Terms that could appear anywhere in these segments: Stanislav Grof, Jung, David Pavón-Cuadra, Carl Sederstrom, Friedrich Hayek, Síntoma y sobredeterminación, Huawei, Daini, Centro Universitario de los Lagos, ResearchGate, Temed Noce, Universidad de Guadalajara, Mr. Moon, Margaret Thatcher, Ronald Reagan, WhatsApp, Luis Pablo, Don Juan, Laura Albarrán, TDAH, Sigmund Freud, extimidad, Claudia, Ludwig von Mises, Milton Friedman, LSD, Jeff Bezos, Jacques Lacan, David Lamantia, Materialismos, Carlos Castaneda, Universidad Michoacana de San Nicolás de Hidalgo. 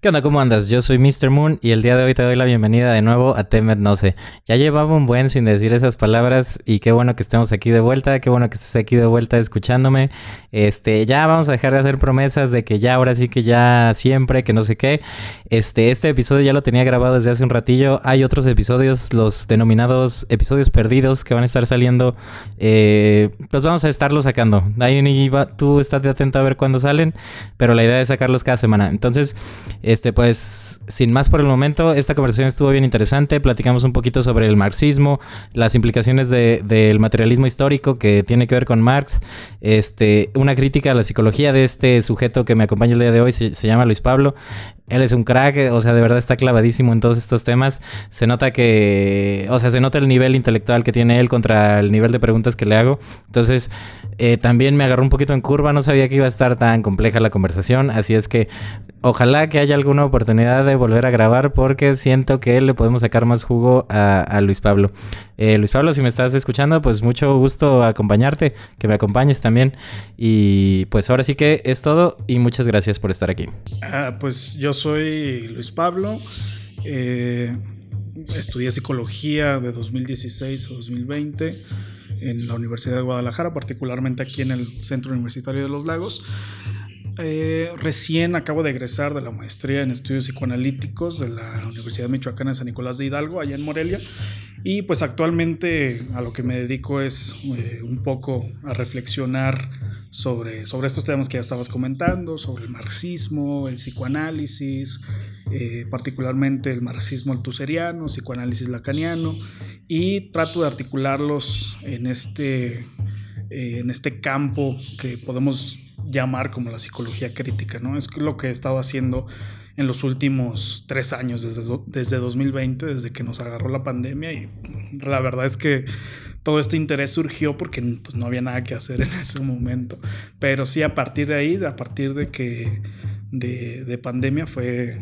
¿Qué onda? ¿Cómo andas? Yo soy Mr. Moon y el día de hoy te doy la bienvenida de nuevo a Temed Noce. Ya llevaba un buen sin decir esas palabras y qué bueno que estemos aquí de vuelta, qué bueno que estés aquí de vuelta escuchándome. Ya vamos a dejar de hacer promesas de que ya ahora sí, que ya siempre, que no sé qué. Este episodio ya lo tenía grabado desde hace un ratillo. Hay otros episodios, los denominados episodios perdidos, que van a estar saliendo. Pues vamos a estarlos sacando. Daini, tú estate atento a ver cuándo salen, pero la idea es sacarlos cada semana. Entonces, pues, sin más por el momento, esta conversación estuvo bien interesante. Platicamos un poquito sobre el marxismo, las implicaciones del materialismo histórico que tiene que ver con Marx, una crítica a la psicología de este sujeto que me acompaña el día de hoy, se llama Luis Pablo. Él es un crack, o sea, de verdad está clavadísimo en todos estos temas. Se nota que, o sea, se nota el nivel intelectual que tiene él contra el nivel de preguntas que le hago. Entonces, también me agarró un poquito en curva, no sabía que iba a estar tan compleja la conversación, así es que ojalá que haya alguna oportunidad de volver a grabar porque siento que le podemos sacar más jugo a Luis Pablo. Luis Pablo, si me estás escuchando, pues mucho gusto acompañarte, que me acompañes también. Y pues ahora sí que es todo y muchas gracias por estar aquí. Pues yo soy Luis Pablo, estudié psicología de 2016 a 2020 en la Universidad de Guadalajara, particularmente aquí en el Centro Universitario de los Lagos. Recién acabo de egresar de la maestría en estudios psicoanalíticos de la Universidad Michoacana de San Nicolás de Hidalgo, allá en Morelia, y pues actualmente a lo que me dedico es un poco a reflexionar sobre estos temas que ya estabas comentando, sobre el marxismo, el psicoanálisis, particularmente el marxismo althuseriano, psicoanálisis lacaniano, y trato de articularlos en este campo que podemos llamar como la psicología crítica, ¿no? Es lo que he estado haciendo en los últimos 3 años, desde 2020, desde que nos agarró la pandemia, y la verdad es que todo este interés surgió porque pues, no había nada que hacer en ese momento, pero sí a partir de ahí, a partir de que de pandemia fue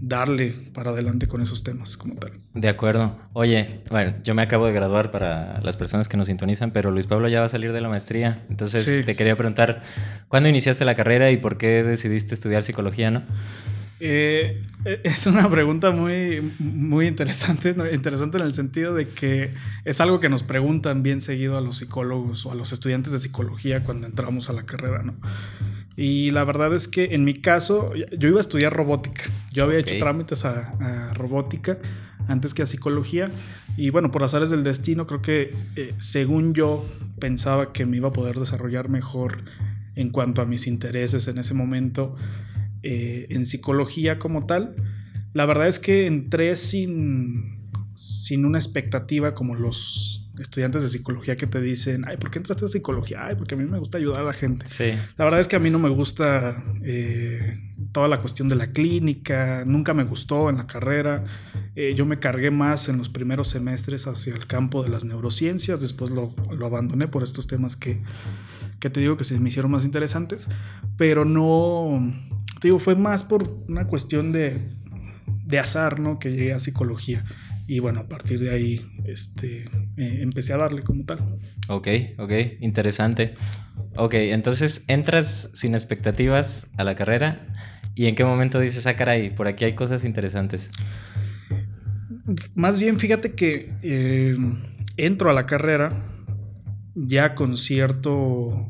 darle para adelante con esos temas como tal. De acuerdo. Oye, bueno, yo me acabo de graduar para las personas que nos sintonizan, pero Luis Pablo ya va a salir de la maestría, entonces sí. Te quería preguntar, ¿cuándo iniciaste la carrera y por qué decidiste estudiar psicología, no? Es una pregunta muy, muy interesante en el sentido de que es algo que nos preguntan bien seguido a los psicólogos o a los estudiantes de psicología cuando entramos a la carrera, ¿no? Y la verdad es que en mi caso, yo iba a estudiar robótica. Yo había hecho trámites a robótica antes que a psicología. Y bueno, por azares del destino, creo que según yo pensaba que me iba a poder desarrollar mejor en cuanto a mis intereses en ese momento. En psicología como tal, la verdad es que entré sin una expectativa como los estudiantes de psicología que te dicen, ay, ¿por qué entraste a psicología? Ay, porque a mí me gusta ayudar a la gente. Sí. La verdad es que a mí no me gusta toda la cuestión de la clínica, nunca me gustó en la carrera. Yo me cargué más en los primeros semestres hacia el campo de las neurociencias, después lo abandoné por estos temas que te digo que se me hicieron más interesantes, pero no... Te digo, fue más por una cuestión de azar, ¿no? Que llegué a psicología. Y bueno, a partir de ahí empecé a darle como tal. Ok, interesante. Ok, entonces entras sin expectativas a la carrera. ¿Y en qué momento dices, ah, caray, por aquí hay cosas interesantes? Más bien, fíjate que entro a la carrera ya con cierto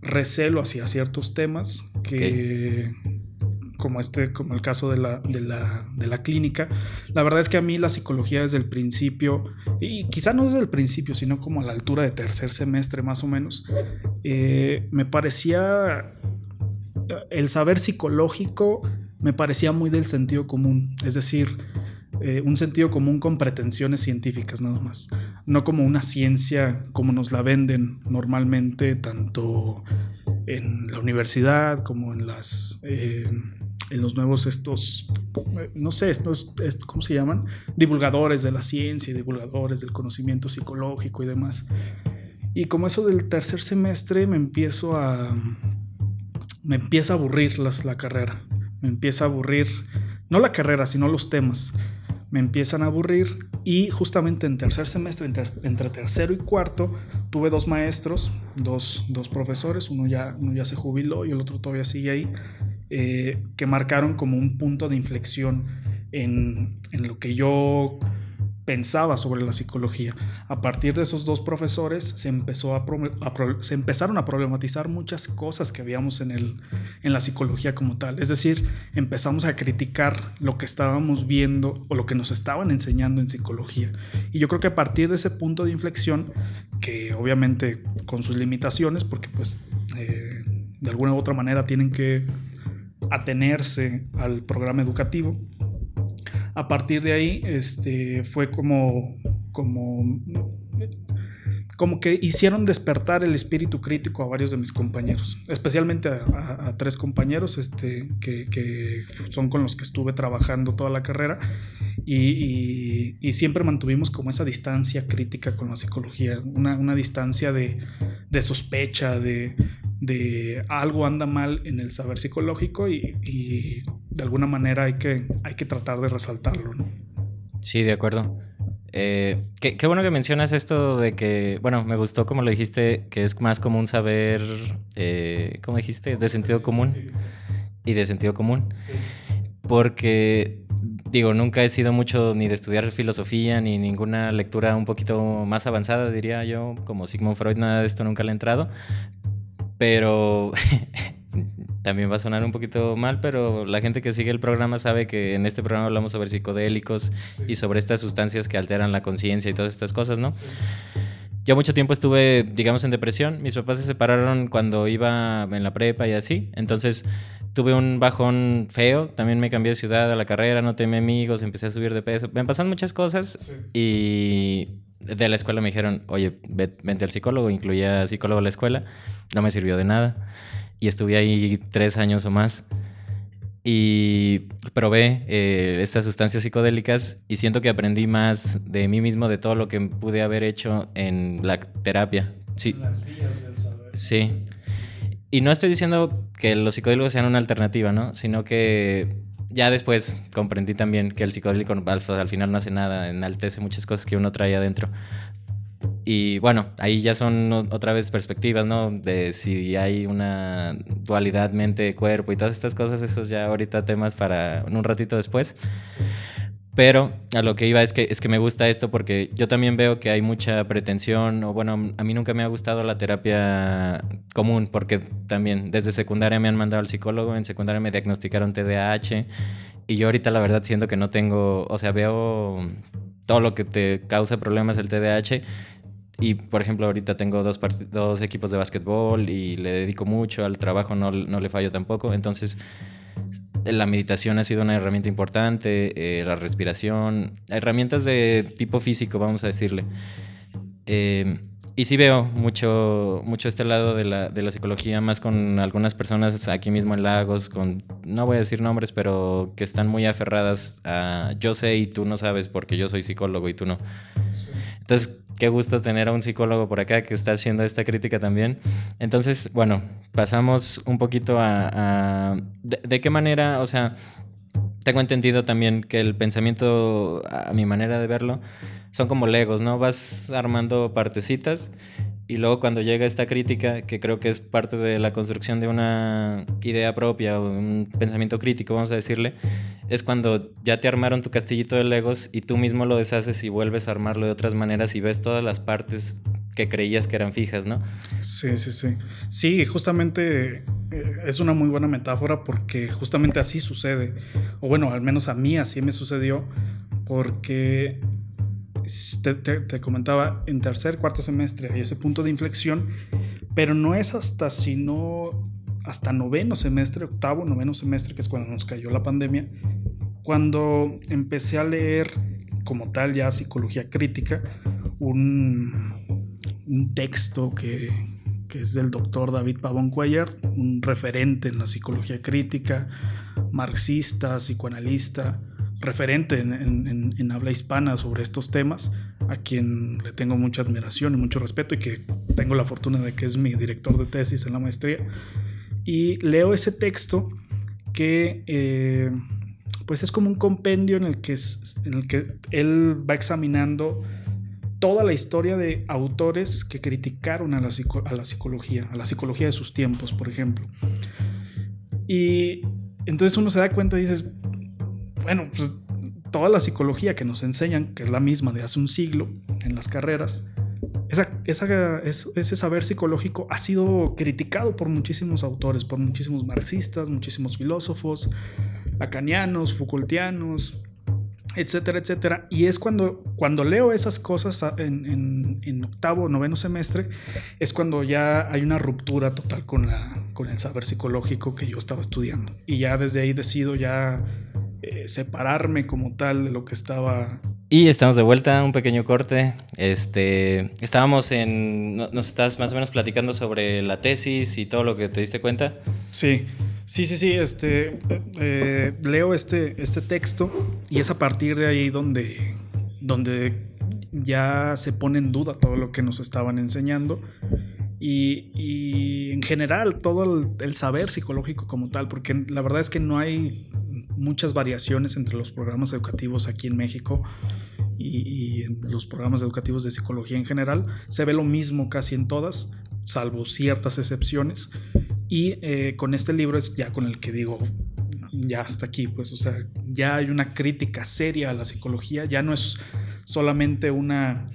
recelo hacia ciertos temas que como el caso de la clínica. La verdad es que a mí la psicología desde el principio, y quizá no desde el principio, sino como a la altura de tercer semestre más o menos, el saber psicológico me parecía muy del sentido común, es decir, un sentido común con pretensiones científicas nada más, no como una ciencia como nos la venden normalmente tanto en la universidad como en las en los nuevos ¿cómo se llaman? Divulgadores de la ciencia y divulgadores del conocimiento psicológico y demás. Y como eso del tercer semestre me empieza a aburrir la carrera, me empieza a aburrir no la carrera sino los temas. Me empiezan a aburrir y justamente en tercer semestre, entre tercero y cuarto, tuve dos maestros, dos profesores, uno ya se jubiló y el otro todavía sigue ahí, que marcaron como un punto de inflexión en lo que yo pensaba sobre la psicología. A partir de esos dos profesores se empezaron a problematizar muchas cosas que habíamos en la psicología como tal. Es decir, empezamos a criticar lo que estábamos viendo o lo que nos estaban enseñando en psicología. Y yo creo que a partir de ese punto de inflexión, que obviamente con sus limitaciones, porque pues de alguna u otra manera tienen que atenerse al programa educativo, a partir de ahí fue como que hicieron despertar el espíritu crítico a varios de mis compañeros, especialmente a tres compañeros que son con los que estuve trabajando toda la carrera, y siempre mantuvimos como esa distancia crítica con la psicología, una distancia de sospecha, de algo anda mal en el saber psicológico, y de alguna manera hay que tratar de resaltarlo, ¿no? Sí, de acuerdo. Qué bueno que mencionas esto de que, bueno, me gustó como lo dijiste, que es más común saber, ¿cómo dijiste? De sentido común y de sentido común. Porque, digo, nunca he sido mucho ni de estudiar filosofía ni ninguna lectura un poquito más avanzada, diría yo, como Sigmund Freud, nada de esto nunca le he entrado. Pero también va a sonar un poquito mal, pero la gente que sigue el programa sabe que en este programa hablamos sobre psicodélicos, sí, y sobre estas sustancias que alteran la conciencia y todas estas cosas, ¿no? Sí. Yo mucho tiempo estuve, digamos, en depresión. Mis papás se separaron cuando iba en la prepa y así. Entonces tuve un bajón feo. También me cambié de ciudad a la carrera, no tenía amigos, empecé a subir de peso. Me pasan muchas cosas, sí. Y de la escuela me dijeron, oye, vente al psicólogo. Incluía psicólogo a la escuela. No me sirvió de nada. Y estuve ahí 3 años o más. Y probé estas sustancias psicodélicas y siento que aprendí más de mí mismo, de todo lo que pude haber hecho en la terapia. Sí. Las vías del saber. Sí. Y no estoy diciendo que los psicodélicos sean una alternativa, ¿no? Sino que ya después comprendí también que el psicodélico al final no hace nada, enaltece muchas cosas que uno trae adentro. Y bueno, ahí ya son otra vez perspectivas, ¿no? De si hay una dualidad mente-cuerpo y todas estas cosas, esos ya ahorita temas para un ratito después. Sí. Pero a lo que iba es que me gusta esto porque yo también veo que hay mucha pretensión, o bueno, a mí nunca me ha gustado la terapia común porque también desde secundaria me han mandado al psicólogo, en secundaria me diagnosticaron TDAH y yo ahorita la verdad siento que no tengo, o sea, veo todo lo que te causa problemas el TDAH. Y, por ejemplo, ahorita tengo dos equipos de básquetbol y le dedico mucho al trabajo, no le fallo tampoco. Entonces, la meditación ha sido una herramienta importante, la respiración, herramientas de tipo físico, vamos a decirle. Y sí veo mucho este lado de la psicología, más con algunas personas aquí mismo en Lagos, no voy a decir nombres, pero que están muy aferradas a yo sé y tú no sabes porque yo soy psicólogo y tú no. Sí. Entonces, qué gusto tener a un psicólogo por acá que está haciendo esta crítica también. Entonces, bueno, pasamos un poquito a de qué manera, o sea, tengo entendido también que el pensamiento, a mi manera de verlo, son como legos, ¿no? Vas armando partecitas y luego cuando llega esta crítica, que creo que es parte de la construcción de una idea propia o un pensamiento crítico, vamos a decirle, es cuando ya te armaron tu castillito de legos y tú mismo lo deshaces y vuelves a armarlo de otras maneras y ves todas las partes que creías que eran fijas, ¿no? Sí, sí, sí. Sí, justamente es una muy buena metáfora porque justamente así sucede. O bueno, al menos a mí así me sucedió porque te comentaba en tercer, cuarto semestre hay ese punto de inflexión, pero no es hasta noveno semestre, octavo, noveno semestre, que es cuando nos cayó la pandemia, cuando empecé a leer como tal ya psicología crítica, un texto que es del doctor David Pavón-Cuadra, un referente en la psicología crítica, marxista, psicoanalista, referente en habla hispana sobre estos temas, a quien le tengo mucha admiración y mucho respeto y que tengo la fortuna de que es mi director de tesis en la maestría. Y leo ese texto que pues es como un compendio en el que él va examinando toda la historia de autores que criticaron a la psicología de sus tiempos, por ejemplo. Y Entonces uno se da cuenta y dices, bueno, pues toda la psicología que nos enseñan, que es la misma de hace un siglo en las carreras, ese saber psicológico ha sido criticado por muchísimos autores, por muchísimos marxistas, muchísimos filósofos, lacanianos, Foucaultianos, etcétera, etcétera. Y es cuando leo esas cosas en octavo o noveno semestre, es cuando ya hay una ruptura total con el saber psicológico que yo estaba estudiando. Y ya desde ahí decido ya separarme como tal de lo que estaba. Y estamos de vuelta, un pequeño corte. Estábamos nos estás más o menos platicando sobre la tesis y todo lo que te diste cuenta. Sí. Leo este texto y es a partir de ahí donde ya se pone en duda todo lo que nos estaban enseñando y en general todo el saber psicológico como tal, porque la verdad es que no hay muchas variaciones entre los programas educativos aquí en México y en los programas educativos de psicología en general. Se ve lo mismo casi en todas, salvo ciertas excepciones. Y con este libro es ya con el que digo, ya hasta aquí, pues, o sea, ya hay una crítica seria a la psicología, ya no es solamente una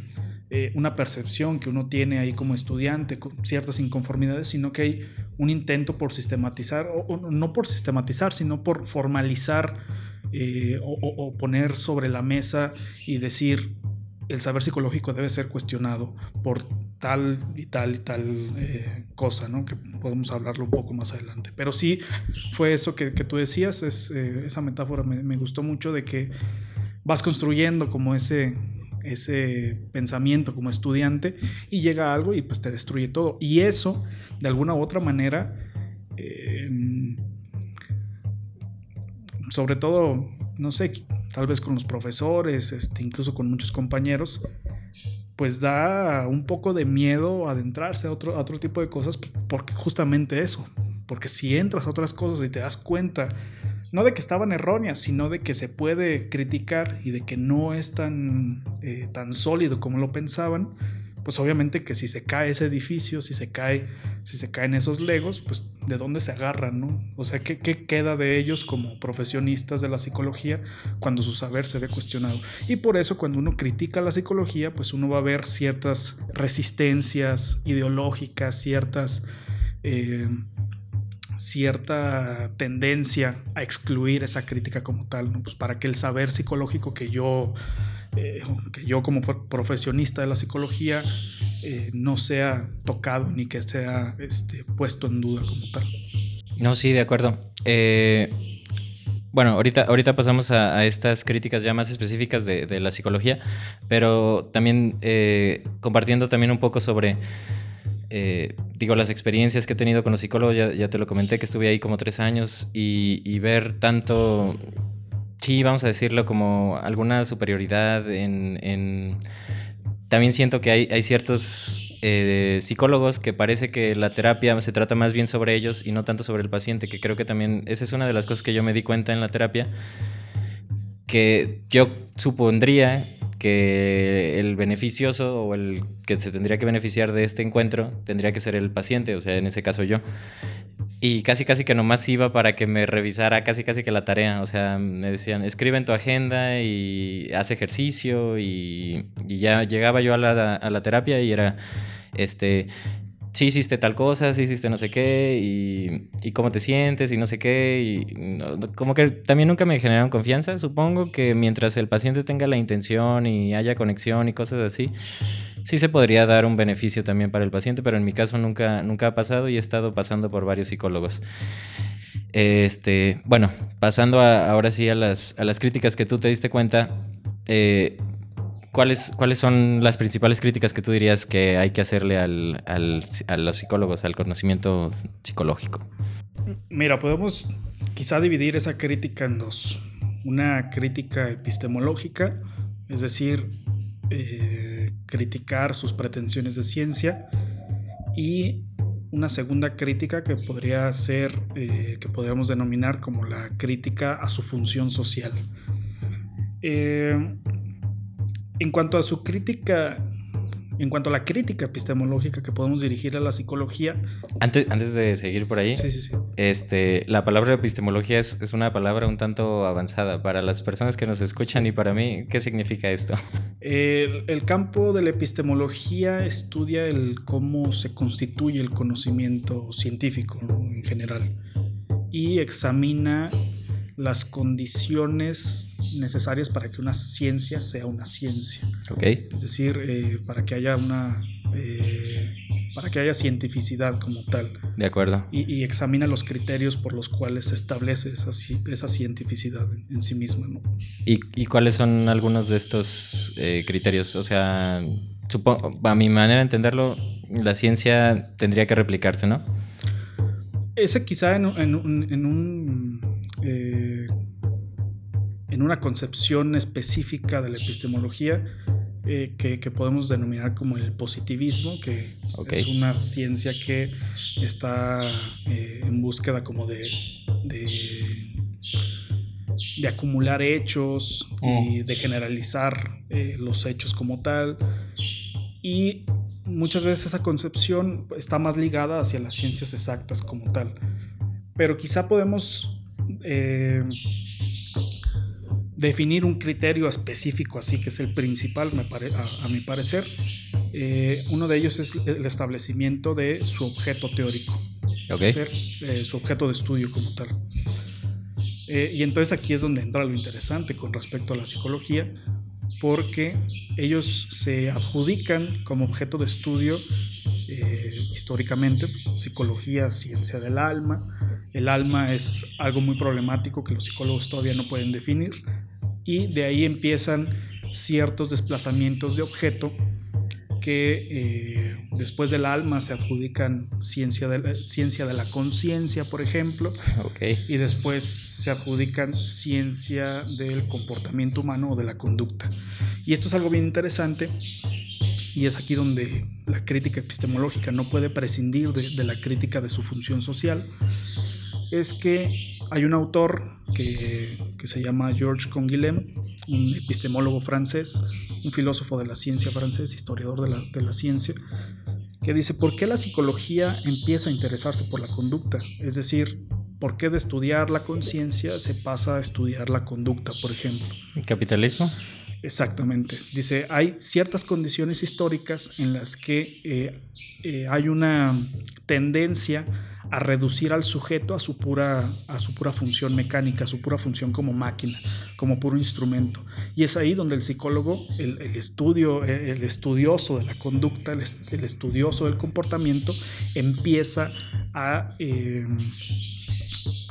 percepción que uno tiene ahí como estudiante, con ciertas inconformidades, sino que hay un intento por sistematizar, o no por sistematizar, sino por formalizar o poner sobre la mesa y decir, el saber psicológico debe ser cuestionado por tal y tal y tal cosa, ¿no? Que podemos hablarlo un poco más adelante. Pero sí fue eso que tú decías, esa metáfora me gustó mucho, de que vas construyendo como ese pensamiento como estudiante y llega algo y pues te destruye todo. Y eso, de alguna u otra manera, sobre todo, no sé, tal vez con los profesores, incluso con muchos compañeros, pues da un poco de miedo adentrarse a otro tipo de cosas, porque justamente eso, porque si entras a otras cosas y te das cuenta, no de que estaban erróneas, sino de que se puede criticar y de que no es tan sólido como lo pensaban, pues obviamente que si se cae ese edificio, si se caen esos legos, pues de dónde se agarran, ¿no? O sea, ¿qué queda de ellos como profesionistas de la psicología cuando su saber se ve cuestionado? Y por eso cuando uno critica la psicología, pues uno va a ver ciertas resistencias ideológicas, cierta tendencia a excluir esa crítica como tal, ¿no? Pues para que el saber psicológico que yo como profesionista de la psicología no sea tocado ni que sea puesto en duda como tal. No, sí, de acuerdo. Bueno, ahorita pasamos a estas críticas ya más específicas de la psicología, pero también compartiendo también un poco sobre las experiencias que he tenido con los psicólogos. Ya te lo comenté que estuve ahí como 3 años y ver tanto, sí, vamos a decirlo, como alguna superioridad También siento que hay ciertos psicólogos que parece que la terapia se trata más bien sobre ellos y no tanto sobre el paciente, que creo que también esa es una de las cosas que yo me di cuenta en la terapia, que yo supondría que el beneficioso o el que se tendría que beneficiar de este encuentro tendría que ser el paciente, o sea, en ese caso yo. Y casi que nomás iba para que me revisara casi que la tarea, o sea, me decían, escribe en tu agenda y haz ejercicio y ya llegaba yo a la terapia y era, sí hiciste tal cosa, sí hiciste no sé qué y cómo te sientes y no sé qué como que también nunca me generaron confianza. Supongo que mientras el paciente tenga la intención y haya conexión y cosas así, sí se podría dar un beneficio también para el paciente, pero en mi caso nunca ha pasado y he estado pasando por varios psicólogos. Bueno, pasando ahora sí a las críticas que tú te diste cuenta, ¿cuáles son las principales críticas que tú dirías que hay que hacerle a los psicólogos, al conocimiento psicológico? Mira, podemos quizá dividir esa crítica en dos. Una crítica epistemológica, es decir, criticar sus pretensiones de ciencia, y una segunda crítica que podría ser, que podríamos denominar como la crítica a su función social. En cuanto a su crítica en cuanto a la crítica epistemológica que podemos dirigir a la psicología. Antes de seguir por ahí, sí. La palabra epistemología es una palabra un tanto avanzada. Para las personas que nos escuchan y para mí, ¿qué significa esto? El campo de la epistemología estudia el cómo se constituye el conocimiento científico, ¿no?, en general, y examina las condiciones necesarias para que una ciencia sea una ciencia. Okay. Es decir, para que haya cientificidad como tal. De acuerdo. Y examina los criterios por los cuales se establece esa cientificidad en sí misma, ¿no? ¿Y cuáles son algunos de estos criterios? O sea, a mi manera de entenderlo, la ciencia tendría que replicarse, ¿no? Ese quizá en una concepción específica de la epistemología que podemos denominar como el positivismo, que okay. es una ciencia que está en búsqueda como de acumular hechos y de generalizar los hechos como tal, y muchas veces esa concepción está más ligada hacia las ciencias exactas como tal, pero quizá podemos definir un criterio específico, así que es el principal a mi parecer. Uno de ellos es el establecimiento de su objeto teórico, okay. es decir, su objeto de estudio como tal. Y entonces aquí es donde entra lo interesante con respecto a la psicología, porque ellos se adjudican como objeto de estudio históricamente, psicología, ciencia del alma. El alma es algo muy problemático que los psicólogos todavía no pueden definir, y de ahí empiezan ciertos desplazamientos de objeto que después del alma se adjudican ciencia de la conciencia, por ejemplo, okay. y después se adjudican ciencia del comportamiento humano o de la conducta. Y esto es algo bien interesante, y es aquí donde la crítica epistemológica no puede prescindir de la crítica de su función social. Es que hay un autor que se llama Georges Canguilhem, un epistemólogo francés, un filósofo de la ciencia francés, historiador de la ciencia, que dice: ¿por qué la psicología empieza a interesarse por la conducta? Es decir, ¿por qué de estudiar la conciencia se pasa a estudiar la conducta, por ejemplo? ¿El capitalismo? Exactamente. Dice, hay ciertas condiciones históricas en las que hay una tendencia a reducir al sujeto a su pura función mecánica, a su pura función como máquina, como puro instrumento. Y es ahí donde el psicólogo, el estudioso de la conducta, el estudioso del comportamiento, empieza a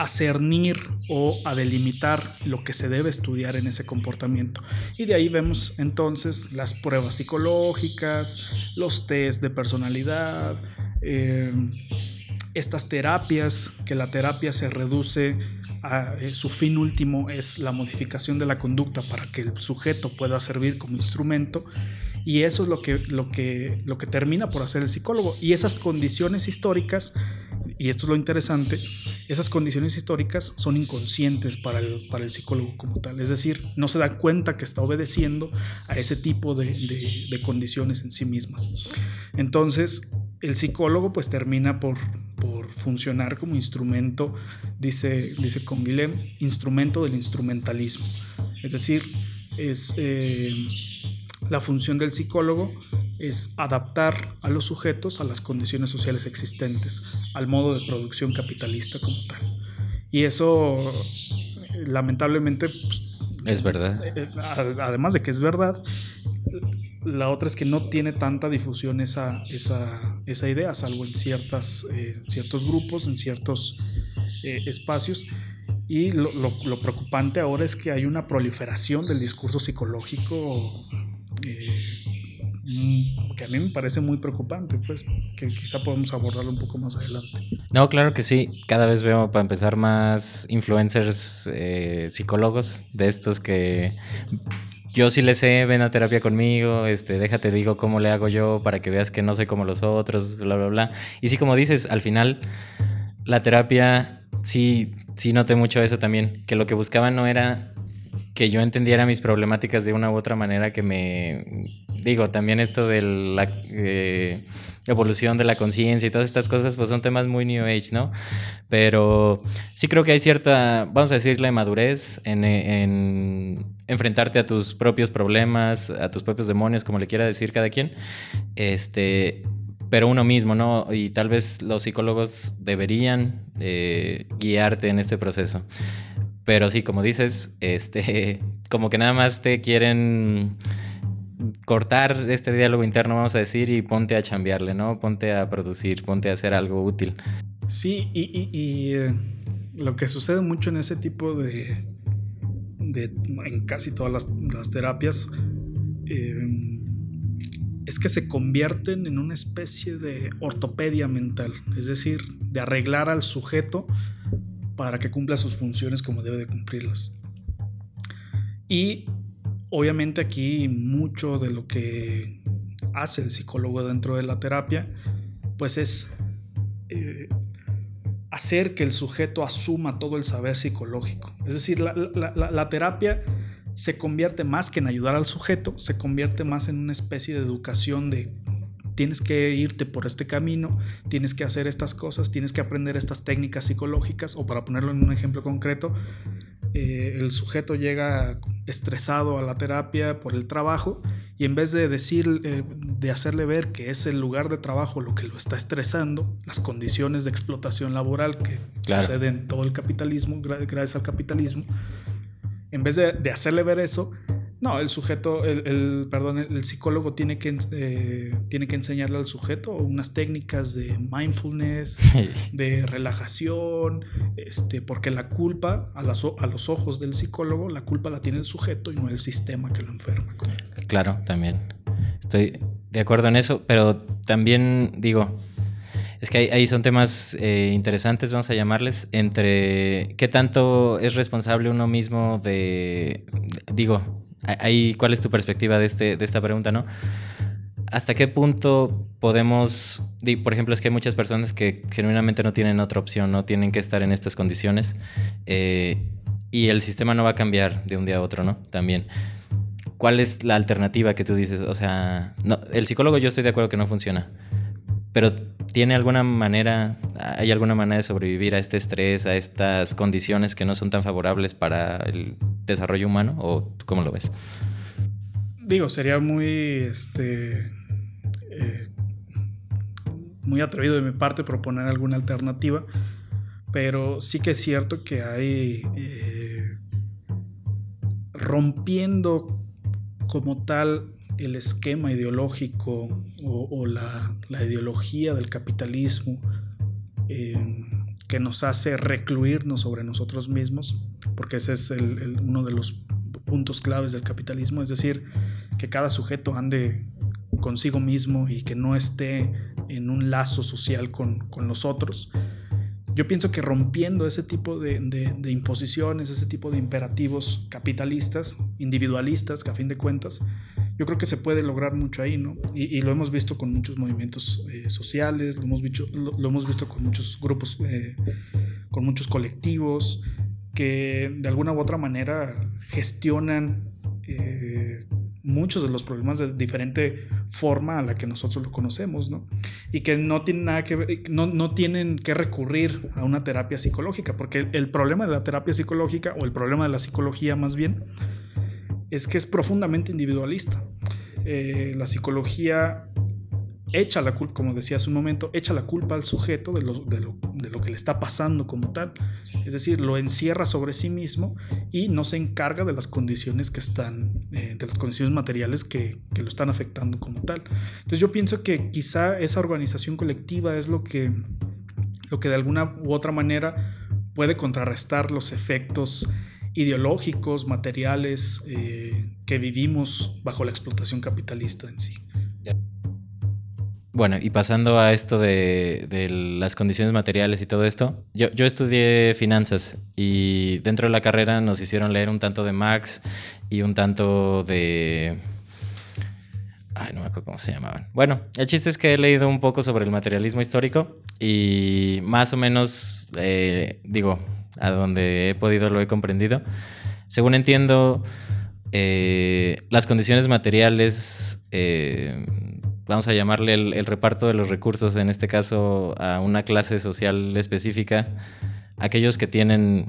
cernir o a delimitar lo que se debe estudiar en ese comportamiento. Y de ahí vemos entonces las pruebas psicológicas, los test de personalidad, estas terapias, que la terapia se reduce a su fin último es la modificación de la conducta para que el sujeto pueda servir como instrumento. Y eso es lo que termina por hacer el psicólogo. Y esas condiciones históricas, y esto es lo interesante, esas condiciones históricas son inconscientes para el psicólogo como tal. Es decir, no se da cuenta que está obedeciendo a ese tipo de condiciones en sí mismas. Entonces, el psicólogo pues termina por funcionar como instrumento, dice Canguilhem, instrumento del instrumentalismo. Es decir, la función del psicólogo es adaptar a los sujetos a las condiciones sociales existentes, al modo de producción capitalista como tal. Y eso, lamentablemente, es verdad. Además de que es verdad, la otra es que no tiene tanta difusión esa idea, salvo en ciertos grupos, en ciertos espacios. Y lo preocupante ahora es que hay una proliferación del discurso psicológico que a mí me parece muy preocupante, pues, que quizá podemos abordarlo un poco más adelante. No, claro que sí. Cada vez veo, para empezar, más influencers psicólogos, de estos que yo sí le sé, ven a terapia conmigo, déjate digo cómo le hago yo para que veas que no soy como los otros, bla, bla, bla. Y sí, como dices, al final la terapia, sí noté mucho eso también, que lo que buscaban no era que yo entendiera mis problemáticas de una u otra manera que me... Digo, también esto de la evolución de la conciencia y todas estas cosas, pues son temas muy New Age, ¿no? Pero sí creo que hay cierta, vamos a decirle, madurez en enfrentarte a tus propios problemas, a tus propios demonios, como le quiera decir cada quien, pero uno mismo, ¿no? Y tal vez los psicólogos deberían guiarte en este proceso. Pero sí, como dices, como que nada más te quieren... cortar este diálogo interno, vamos a decir, y ponte a chambearle, ¿no? Ponte a producir, ponte a hacer algo útil. Sí, y lo que sucede mucho en ese tipo de en casi todas las terapias, es que se convierten en una especie de ortopedia mental, es decir, de arreglar al sujeto para que cumpla sus funciones como debe de cumplirlas. Y obviamente aquí mucho de lo que hace el psicólogo dentro de la terapia pues es hacer que el sujeto asuma todo el saber psicológico. Es decir, la terapia se convierte más que en ayudar al sujeto, se convierte más en una especie de educación de tienes que irte por este camino, tienes que hacer estas cosas, tienes que aprender estas técnicas psicológicas, o para ponerlo en un ejemplo concreto, el sujeto llega estresado a la terapia por el trabajo y en vez de decir, de hacerle ver que es el lugar de trabajo lo que lo está estresando, las condiciones de explotación laboral que claro, sucede en todo el capitalismo, gracias al capitalismo, en vez de hacerle ver eso, no, el sujeto, el psicólogo tiene que enseñarle al sujeto unas técnicas de mindfulness, de relajación, porque la culpa, a los ojos del psicólogo, la culpa la tiene el sujeto y no el sistema que lo enferma. Claro, también. Estoy de acuerdo en eso, pero también digo, es que ahí son temas interesantes, vamos a llamarles, entre qué tanto es responsable uno mismo digo, ahí, ¿cuál es tu perspectiva de esta pregunta, no? ¿Hasta qué punto podemos...? Por ejemplo, es que hay muchas personas que genuinamente no tienen otra opción, no tienen que estar en estas condiciones, y el sistema no va a cambiar de un día a otro, ¿no? También. ¿Cuál es la alternativa que tú dices? O sea, no, el psicólogo yo estoy de acuerdo que no funciona, pero ¿tiene alguna manera, hay alguna manera de sobrevivir a este estrés, a estas condiciones que no son tan favorables para el desarrollo humano? ¿O tú cómo lo ves? Digo, sería muy atrevido de mi parte proponer alguna alternativa, pero sí que es cierto que hay rompiendo como tal el esquema ideológico o la ideología del capitalismo que nos hace recluirnos sobre nosotros mismos, porque ese es uno de los puntos claves del capitalismo, es decir, que cada sujeto ande consigo mismo y que no esté en un lazo social con los otros. Yo pienso que rompiendo ese tipo de imposiciones, ese tipo de imperativos capitalistas, individualistas, que a fin de cuentas, yo creo que se puede lograr mucho ahí, ¿no? Y lo hemos visto con muchos movimientos sociales, lo hemos visto con muchos grupos, con muchos colectivos que de alguna u otra manera gestionan muchos de los problemas de diferente forma a la que nosotros lo conocemos, ¿no? Y que no tienen nada que ver, no tienen que recurrir a una terapia psicológica, porque el problema de la terapia psicológica, o el problema de la psicología más bien, es que es profundamente individualista. La psicología echa la culpa, como decía hace un momento, echa la culpa al sujeto de lo que le está pasando como tal, es decir, lo encierra sobre sí mismo y no se encarga de las condiciones que están, de las condiciones materiales que lo están afectando como tal. Entonces yo pienso que quizá esa organización colectiva es lo que de alguna u otra manera puede contrarrestar los efectos ideológicos, materiales, que vivimos bajo la explotación capitalista en sí. Bueno, y pasando a esto de las condiciones materiales y todo esto, yo estudié finanzas y dentro de la carrera nos hicieron leer un tanto de Marx y un tanto de... Ay, no me acuerdo cómo se llamaban. Bueno, el chiste es que he leído un poco sobre el materialismo histórico y más o menos, digo, a donde he podido lo he comprendido. Según entiendo, las condiciones materiales, vamos a llamarle el reparto de los recursos, en este caso a una clase social específica, aquellos que tienen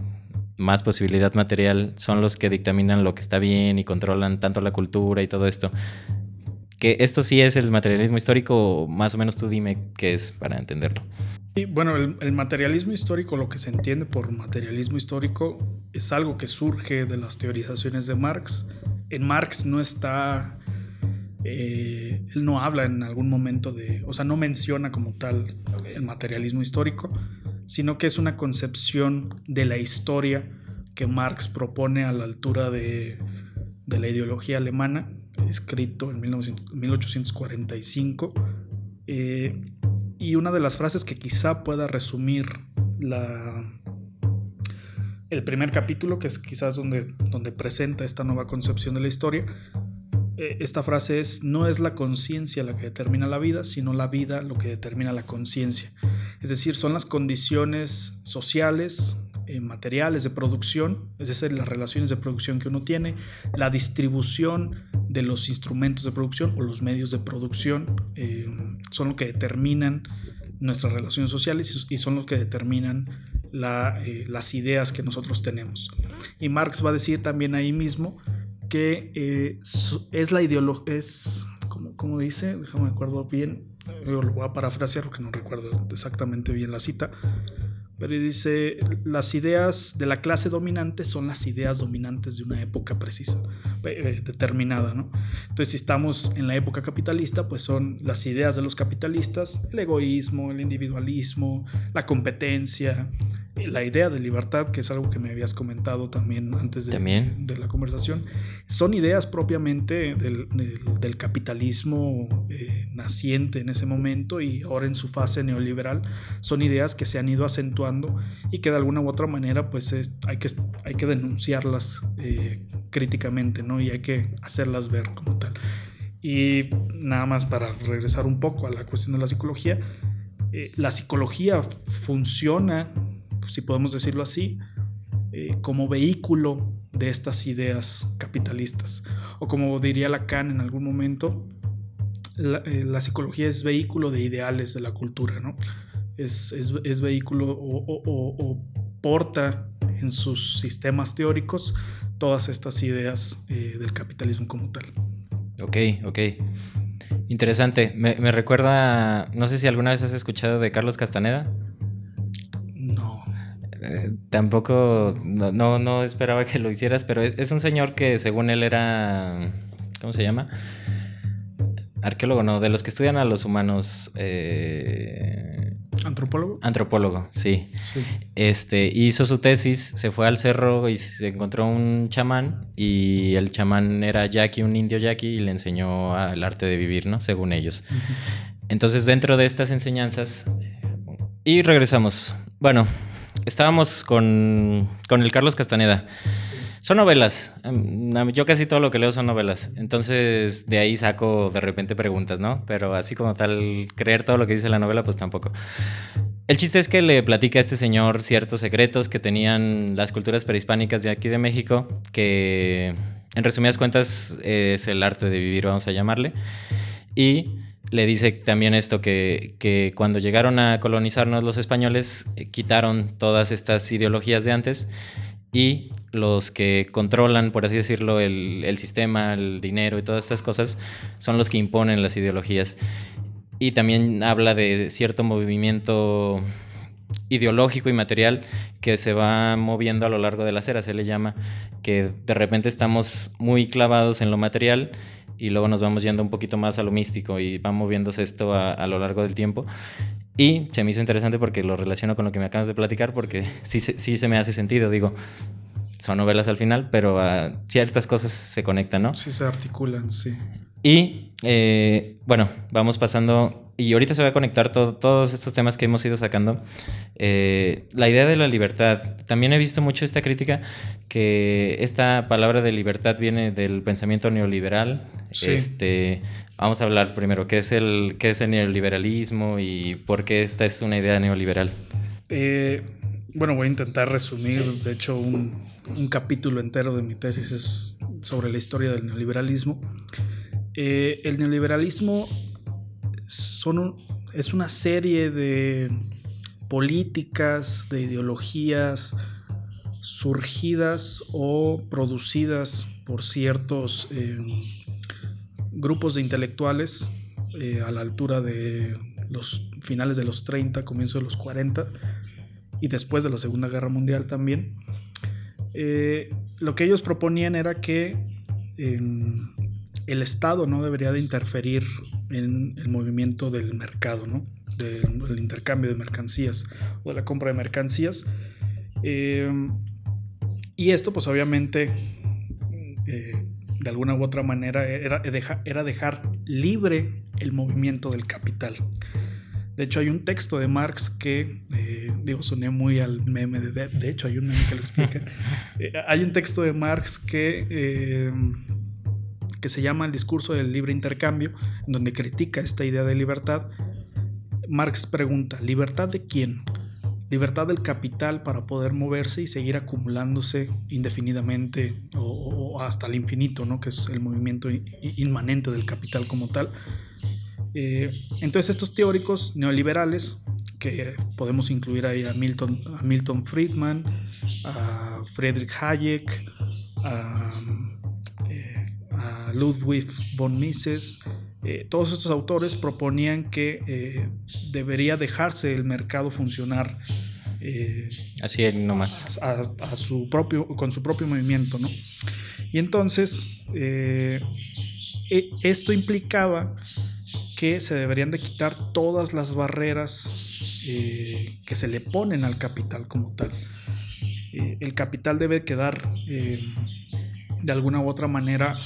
más posibilidad material son los que dictaminan lo que está bien y controlan tanto la cultura y todo esto. Que esto sí es el materialismo histórico, más o menos tú dime qué es para entenderlo. Sí, bueno, el materialismo histórico, lo que se entiende por materialismo histórico, es algo que surge de las teorizaciones de Marx. En Marx no está, él no habla en algún momento de, o sea, no menciona como tal el materialismo histórico, sino que es una concepción de la historia que Marx propone a la altura de la ideología alemana, escrito en 1845, y una de las frases que quizá pueda resumir el primer capítulo, que es quizás donde presenta esta nueva concepción de la historia, esta frase es: no es la conciencia la que determina la vida, sino la vida lo que determina la conciencia. Es decir, son las condiciones sociales, materiales de producción, es decir, las relaciones de producción que uno tiene, la distribución de los instrumentos de producción o los medios de producción, son lo que determinan nuestras relaciones sociales y son los que determinan las ideas que nosotros tenemos. Y Marx va a decir también ahí mismo que es la ideología, es como dice, déjame me acuerdo bien, yo lo voy a parafrasear porque no recuerdo exactamente bien la cita, pero dice: las ideas de la clase dominante son las ideas dominantes de una época precisa, determinada, ¿no? Entonces, si estamos en la época capitalista, pues son las ideas de los capitalistas, el egoísmo, el individualismo, la competencia, la idea de libertad, que es algo que me habías comentado también antes de la conversación. Son ideas propiamente del capitalismo naciente en ese momento y ahora en su fase neoliberal. Son ideas que se han ido acentuando y que de alguna u otra manera pues hay que denunciarlas críticamente, ¿no? Y hay que hacerlas ver como tal. Y nada más para regresar un poco a la cuestión de la psicología, la psicología funciona, si podemos decirlo así, como vehículo de estas ideas capitalistas, o como diría Lacan en algún momento, la psicología es vehículo de ideales de la cultura, ¿no? Es vehículo o porta en sus sistemas teóricos todas estas ideas del capitalismo como tal. Ok. Interesante. Me recuerda, no sé si alguna vez has escuchado de Carlos Castaneda. Tampoco, no esperaba que lo hicieras, pero es un señor que según él era, ¿cómo se llama? Arqueólogo, no, de los que estudian a los humanos. ¿Antropólogo? Antropólogo, sí. Hizo su tesis, se fue al cerro y se encontró un chamán, y el chamán era yaqui, un indio yaqui, y le enseñó el arte de vivir, ¿no? Según ellos. Uh-huh. Entonces, dentro de estas enseñanzas... Y regresamos. Bueno... Estábamos con el Carlos Castaneda. Sí. Son novelas. Yo casi todo lo que leo son novelas. Entonces, de ahí saco de repente preguntas, ¿no? Pero así como tal, creer todo lo que dice la novela, pues tampoco. El chiste es que le platica a este señor ciertos secretos que tenían las culturas prehispánicas de aquí de México, que en resumidas cuentas es el arte de vivir, vamos a llamarle. Y... le dice también esto, que cuando llegaron a colonizarnos los españoles, quitaron todas estas ideologías de antes, y los que controlan, por así decirlo, el sistema, el dinero y todas estas cosas, son los que imponen las ideologías. Y también habla de cierto movimiento ideológico y material que se va moviendo a lo largo de las eras, se le llama, que de repente estamos muy clavados en lo material y luego nos vamos yendo un poquito más a lo místico, y va moviéndose esto a lo largo del tiempo. Y se me hizo interesante porque lo relaciono con lo que me acabas de platicar, porque sí se me hace sentido. Digo, son novelas al final, pero ciertas cosas se conectan, ¿no? Sí, se articulan, sí. Y bueno, vamos pasando... Y ahorita se va a conectar todos estos temas que hemos ido sacando. La idea de la libertad. También he visto mucho esta crítica, que esta palabra de libertad viene del pensamiento neoliberal. Sí. Vamos a hablar primero qué es el neoliberalismo y por qué esta es una idea neoliberal. Bueno, voy a intentar resumir, sí. De hecho, un capítulo entero de mi tesis es sobre la historia del neoliberalismo. El neoliberalismo es una serie de políticas, de ideologías surgidas o producidas por ciertos grupos de intelectuales a la altura de los finales de los 30, comienzo de los 40 y después de la Segunda Guerra Mundial también. Lo que ellos proponían era que el Estado no debería de interferir en el movimiento del mercado, ¿no? Del intercambio de mercancías o de la compra de mercancías. Y esto pues obviamente de alguna u otra manera era dejar libre el movimiento del capital. De hecho hay un texto de Marx que, digo, soné muy al meme, de hecho hay un meme que lo explica. Hay un texto de Marx que se llama El discurso del libre intercambio, en donde critica esta idea de libertad. Marx pregunta, ¿libertad de quién? Libertad del capital para poder moverse y seguir acumulándose indefinidamente o hasta el infinito, ¿no? Que es el movimiento inmanente del capital como tal. Entonces estos teóricos neoliberales, que podemos incluir ahí a Milton Friedman, a Friedrich Hayek, a Ludwig von Mises, todos estos autores proponían que debería dejarse el mercado funcionar así nomás a su propio, con su propio movimiento, ¿no? Y entonces esto implicaba que se deberían de quitar todas las barreras que se le ponen al capital como tal. El capital debe quedar de alguna u otra manera.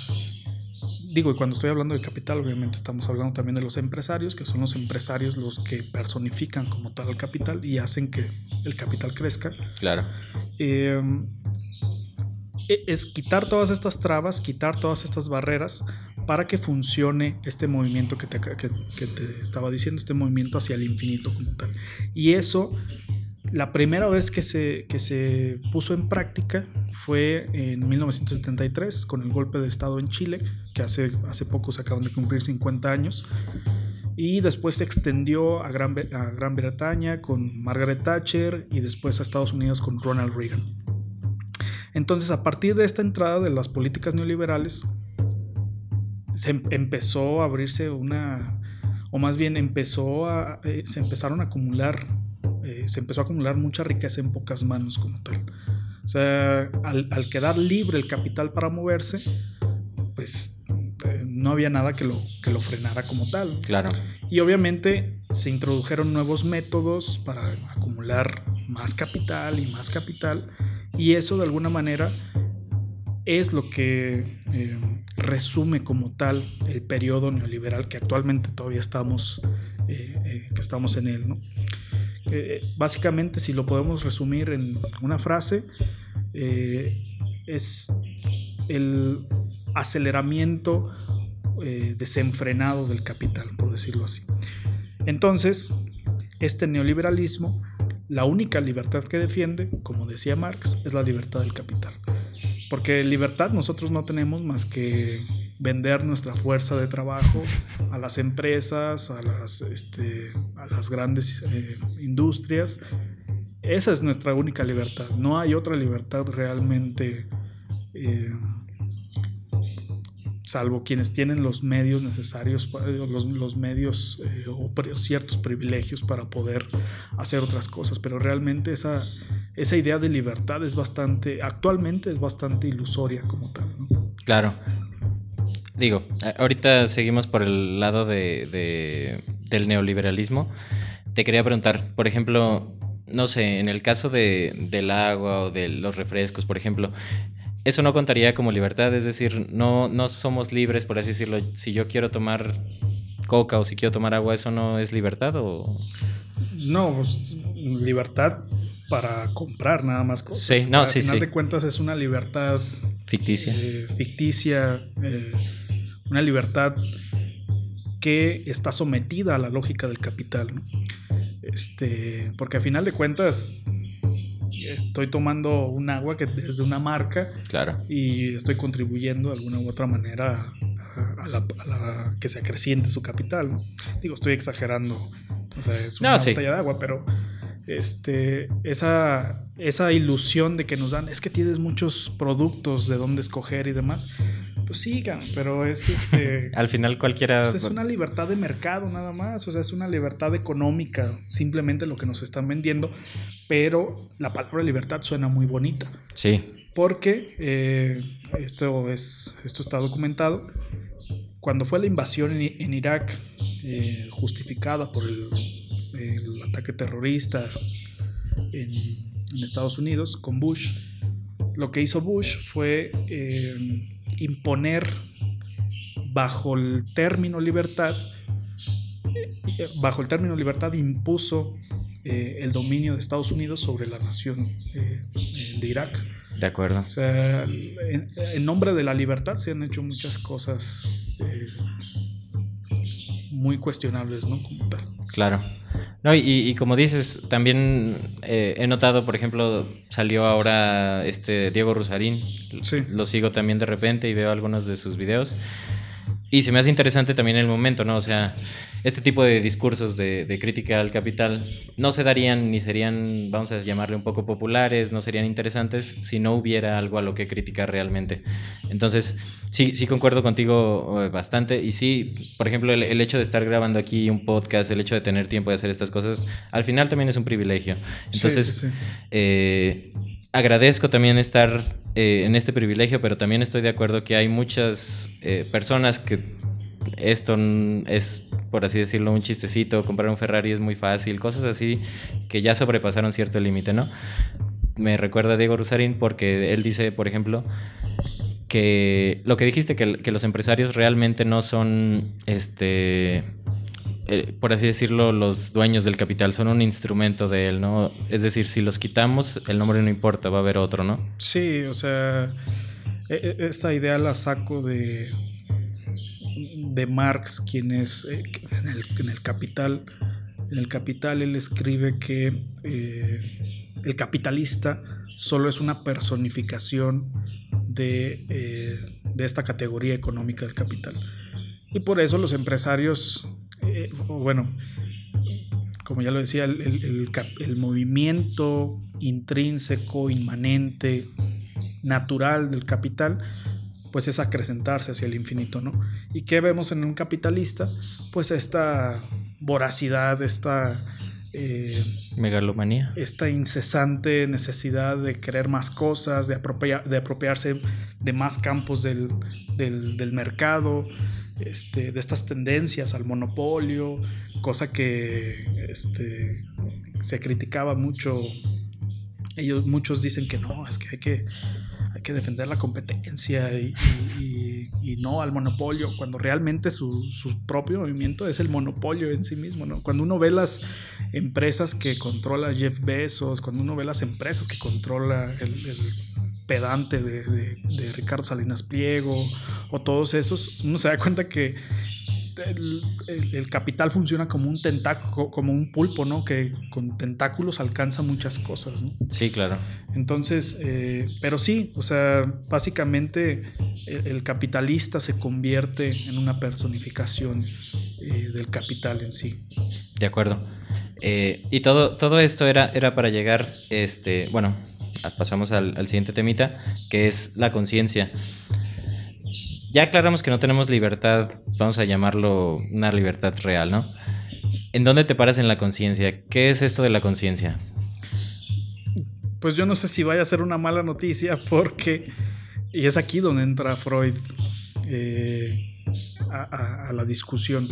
Digo, y cuando estoy hablando de capital, obviamente estamos hablando también de los empresarios, que son los empresarios los que personifican como tal el capital y hacen que el capital crezca. Claro. Es quitar todas estas trabas, quitar todas estas barreras para que funcione este movimiento que te estaba diciendo, este movimiento hacia el infinito como tal. Y eso, la primera vez que se puso en práctica fue en 1973 con el golpe de Estado en Chile, que hace poco se acaban de cumplir 50 años, y después se extendió a Gran Bretaña con Margaret Thatcher y después a Estados Unidos con Ronald Reagan. Entonces, a partir de esta entrada de las políticas neoliberales, se empezó a abrirse se empezó a acumular mucha riqueza en pocas manos como tal. O sea, al quedar libre el capital para moverse, pues no había nada que lo frenara como tal. Claro. Y obviamente se introdujeron nuevos métodos para acumular más capital, y eso de alguna manera es lo que resume como tal el periodo neoliberal que actualmente todavía estamos en él, ¿no? Básicamente, si lo podemos resumir en una frase, es el aceleramiento desenfrenado del capital, por decirlo así. Entonces, este neoliberalismo, la única libertad que defiende, como decía Marx, es la libertad del capital. Porque libertad nosotros no tenemos más que vender nuestra fuerza de trabajo a las empresas, a las grandes industrias. Esa es nuestra única libertad. No hay otra libertad realmente, salvo quienes tienen los medios necesarios, los medios o ciertos privilegios para poder hacer otras cosas. Pero realmente esa idea de libertad actualmente es bastante ilusoria como tal, ¿no? Claro. Digo, ahorita seguimos por el lado del neoliberalismo. Te quería preguntar, por ejemplo, no sé, en el caso del agua o de los refrescos, por ejemplo, eso no contaría como libertad, es decir, no somos libres, por así decirlo. Si yo quiero tomar coca o si quiero tomar agua, ¿eso no es libertad o...? No, libertad para comprar nada más cosas. Sí, no, sí, sí. Al final de cuentas es una libertad... Ficticia, una libertad que está sometida a la lógica del capital, ¿no? Porque a final de cuentas estoy tomando un agua que es de una marca, claro, y estoy contribuyendo de alguna u otra manera a que se acreciente su capital, ¿no? Digo, estoy exagerando, o sea, es una botella de agua, pero esa ilusión de que nos dan, es que tienes muchos productos de dónde escoger y demás, pues sí, pero es al final cualquiera, pues es una libertad de mercado nada más, o sea, es una libertad económica, simplemente lo que nos están vendiendo, pero la palabra libertad suena muy bonita. Sí. Porque esto está documentado. Cuando fue la invasión en Irak, justificada por el ataque terrorista en Estados Unidos con Bush, lo que hizo Bush fue imponer bajo el término libertad impuso el dominio de Estados Unidos sobre la nación de Irak. De acuerdo. O sea, en nombre de la libertad se han hecho muchas cosas muy cuestionables, ¿no? Como tal. Claro. No, y como dices, también he notado, por ejemplo, salió ahora Diego Ruzarín. Sí. Lo sigo también de repente y veo algunos de sus videos. Y se me hace interesante también el momento, ¿no? O sea, este tipo de discursos de crítica al capital no se darían ni serían, vamos a llamarle un poco populares, no serían interesantes si no hubiera algo a lo que criticar realmente. Entonces, sí concuerdo contigo bastante. Y sí, por ejemplo, el hecho de estar grabando aquí un podcast, el hecho de tener tiempo de hacer estas cosas, al final también es un privilegio. Entonces, sí. Agradezco también estar en este privilegio, pero también estoy de acuerdo que hay muchas personas que esto es, por así decirlo, un chistecito, comprar un Ferrari es muy fácil, cosas así que ya sobrepasaron cierto límite, ¿no? Me recuerda a Diego Ruzarín porque él dice, por ejemplo, que lo que dijiste, que los empresarios realmente no son, por así decirlo, los dueños del capital, son un instrumento de él, ¿no? Es decir, si los quitamos, el nombre no importa, va a haber otro, ¿no? Sí, o sea, esta idea la saco de Marx, quien es en el Capital él escribe que el capitalista solo es una personificación de esta categoría económica del capital, y por eso los empresarios, como ya lo decía, el movimiento intrínseco, inmanente, natural del capital, pues es acrecentarse hacia el infinito, ¿no? ¿Y qué vemos en un capitalista? Pues esta voracidad, esta megalomanía, esta incesante necesidad de querer más cosas, de apropiarse de más campos del mercado, de estas tendencias al monopolio, cosa que se criticaba mucho. Muchos dicen que no, es que hay que defender la competencia y no al monopolio, cuando realmente su propio movimiento es el monopolio en sí mismo, ¿no? Cuando uno ve las empresas que controla Jeff Bezos, cuando uno ve las empresas que controla el pedante de Ricardo Salinas Pliego o todos esos, uno se da cuenta que el capital funciona como un tentáculo, como un pulpo, ¿no? Que con tentáculos alcanza muchas cosas, ¿no? Sí, claro. Entonces, pero sí, o sea, básicamente el capitalista se convierte en una personificación del capital en sí. De acuerdo. Y todo esto era para llegar, pasamos al siguiente temita, que es la conciencia. Ya aclaramos que no tenemos libertad, vamos a llamarlo una libertad real, ¿no? ¿En dónde te paras en la conciencia? ¿Qué es esto de la conciencia? Pues yo no sé si vaya a ser una mala noticia porque... Y es aquí donde entra Freud a la discusión.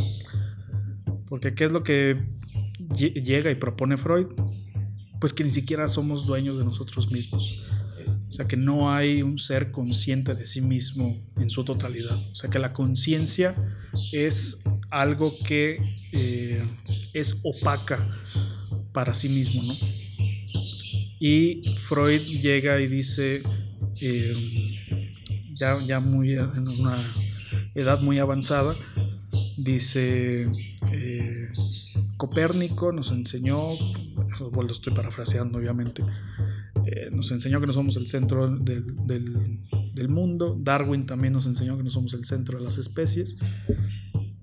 Porque ¿qué es lo que llega y propone Freud? Pues que ni siquiera somos dueños de nosotros mismos. O sea, que no hay un ser consciente de sí mismo en su totalidad. O sea, que la conciencia es algo que es opaca para sí mismo, ¿no? Y Freud llega y dice, ya muy en una edad muy avanzada, dice, Copérnico nos enseñó, lo estoy parafraseando obviamente, nos enseñó que no somos el centro del mundo. Darwin también nos enseñó que no somos el centro de las especies.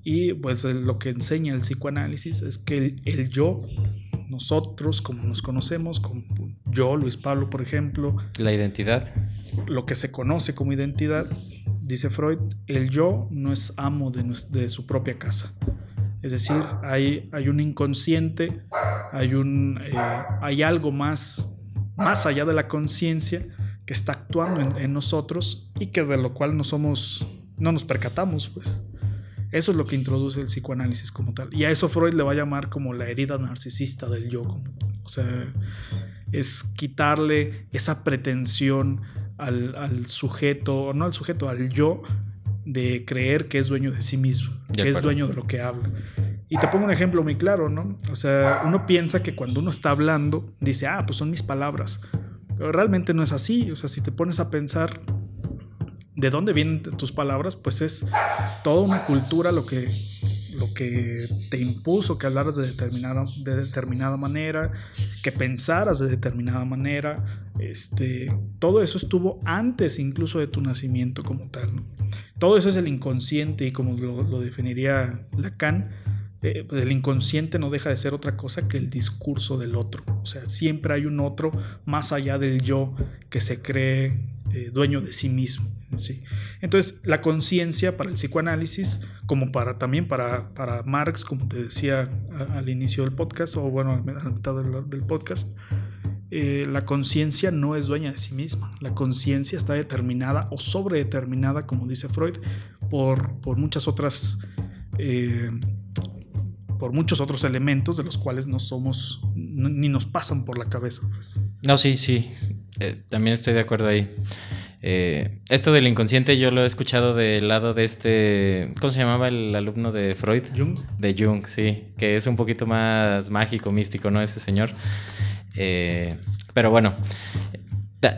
Y pues lo que enseña el psicoanálisis es que el yo, nosotros, como nos conocemos, como yo, Luis Pablo, por ejemplo. La identidad. Lo que se conoce como identidad, dice Freud, el yo no es amo de su propia casa. Es decir, hay un inconsciente, hay algo más allá de la conciencia que está actuando en nosotros y que de lo cual no nos percatamos, pues. Eso es lo que introduce el psicoanálisis como tal. Y a eso Freud le va a llamar como la herida narcisista del yo. O sea, es quitarle esa pretensión al sujeto, no al sujeto, al yo, de creer que es dueño de sí mismo, que es dueño de lo que habla. Y te pongo un ejemplo muy claro, ¿no? O sea, uno piensa que cuando uno está hablando, dice, pues son mis palabras. Pero realmente no es así. O sea, si te pones a pensar de dónde vienen tus palabras, pues es toda una cultura lo que te impuso que hablaras de determinada manera, que pensaras de determinada manera. Todo eso estuvo antes incluso de tu nacimiento como tal, ¿no? Todo eso es el inconsciente, y como lo definiría Lacan, pues el inconsciente no deja de ser otra cosa que el discurso del otro. O sea, siempre hay un otro más allá del yo que se cree dueño de sí mismo. Sí. Entonces la conciencia para el psicoanálisis, como para Marx, como te decía al inicio del podcast, o bueno, a la mitad del podcast, la conciencia no es dueña de sí misma. La conciencia está determinada o sobredeterminada, como dice Freud, por muchas otras por muchos otros elementos de los cuales no somos, ni nos pasan por la cabeza, pues. No, sí, también estoy de acuerdo ahí. Esto del inconsciente yo lo he escuchado del lado de ¿cómo se llamaba el alumno de Freud? Jung. De Jung, sí, que es un poquito más mágico, místico, ¿no? Ese señor. Pero bueno,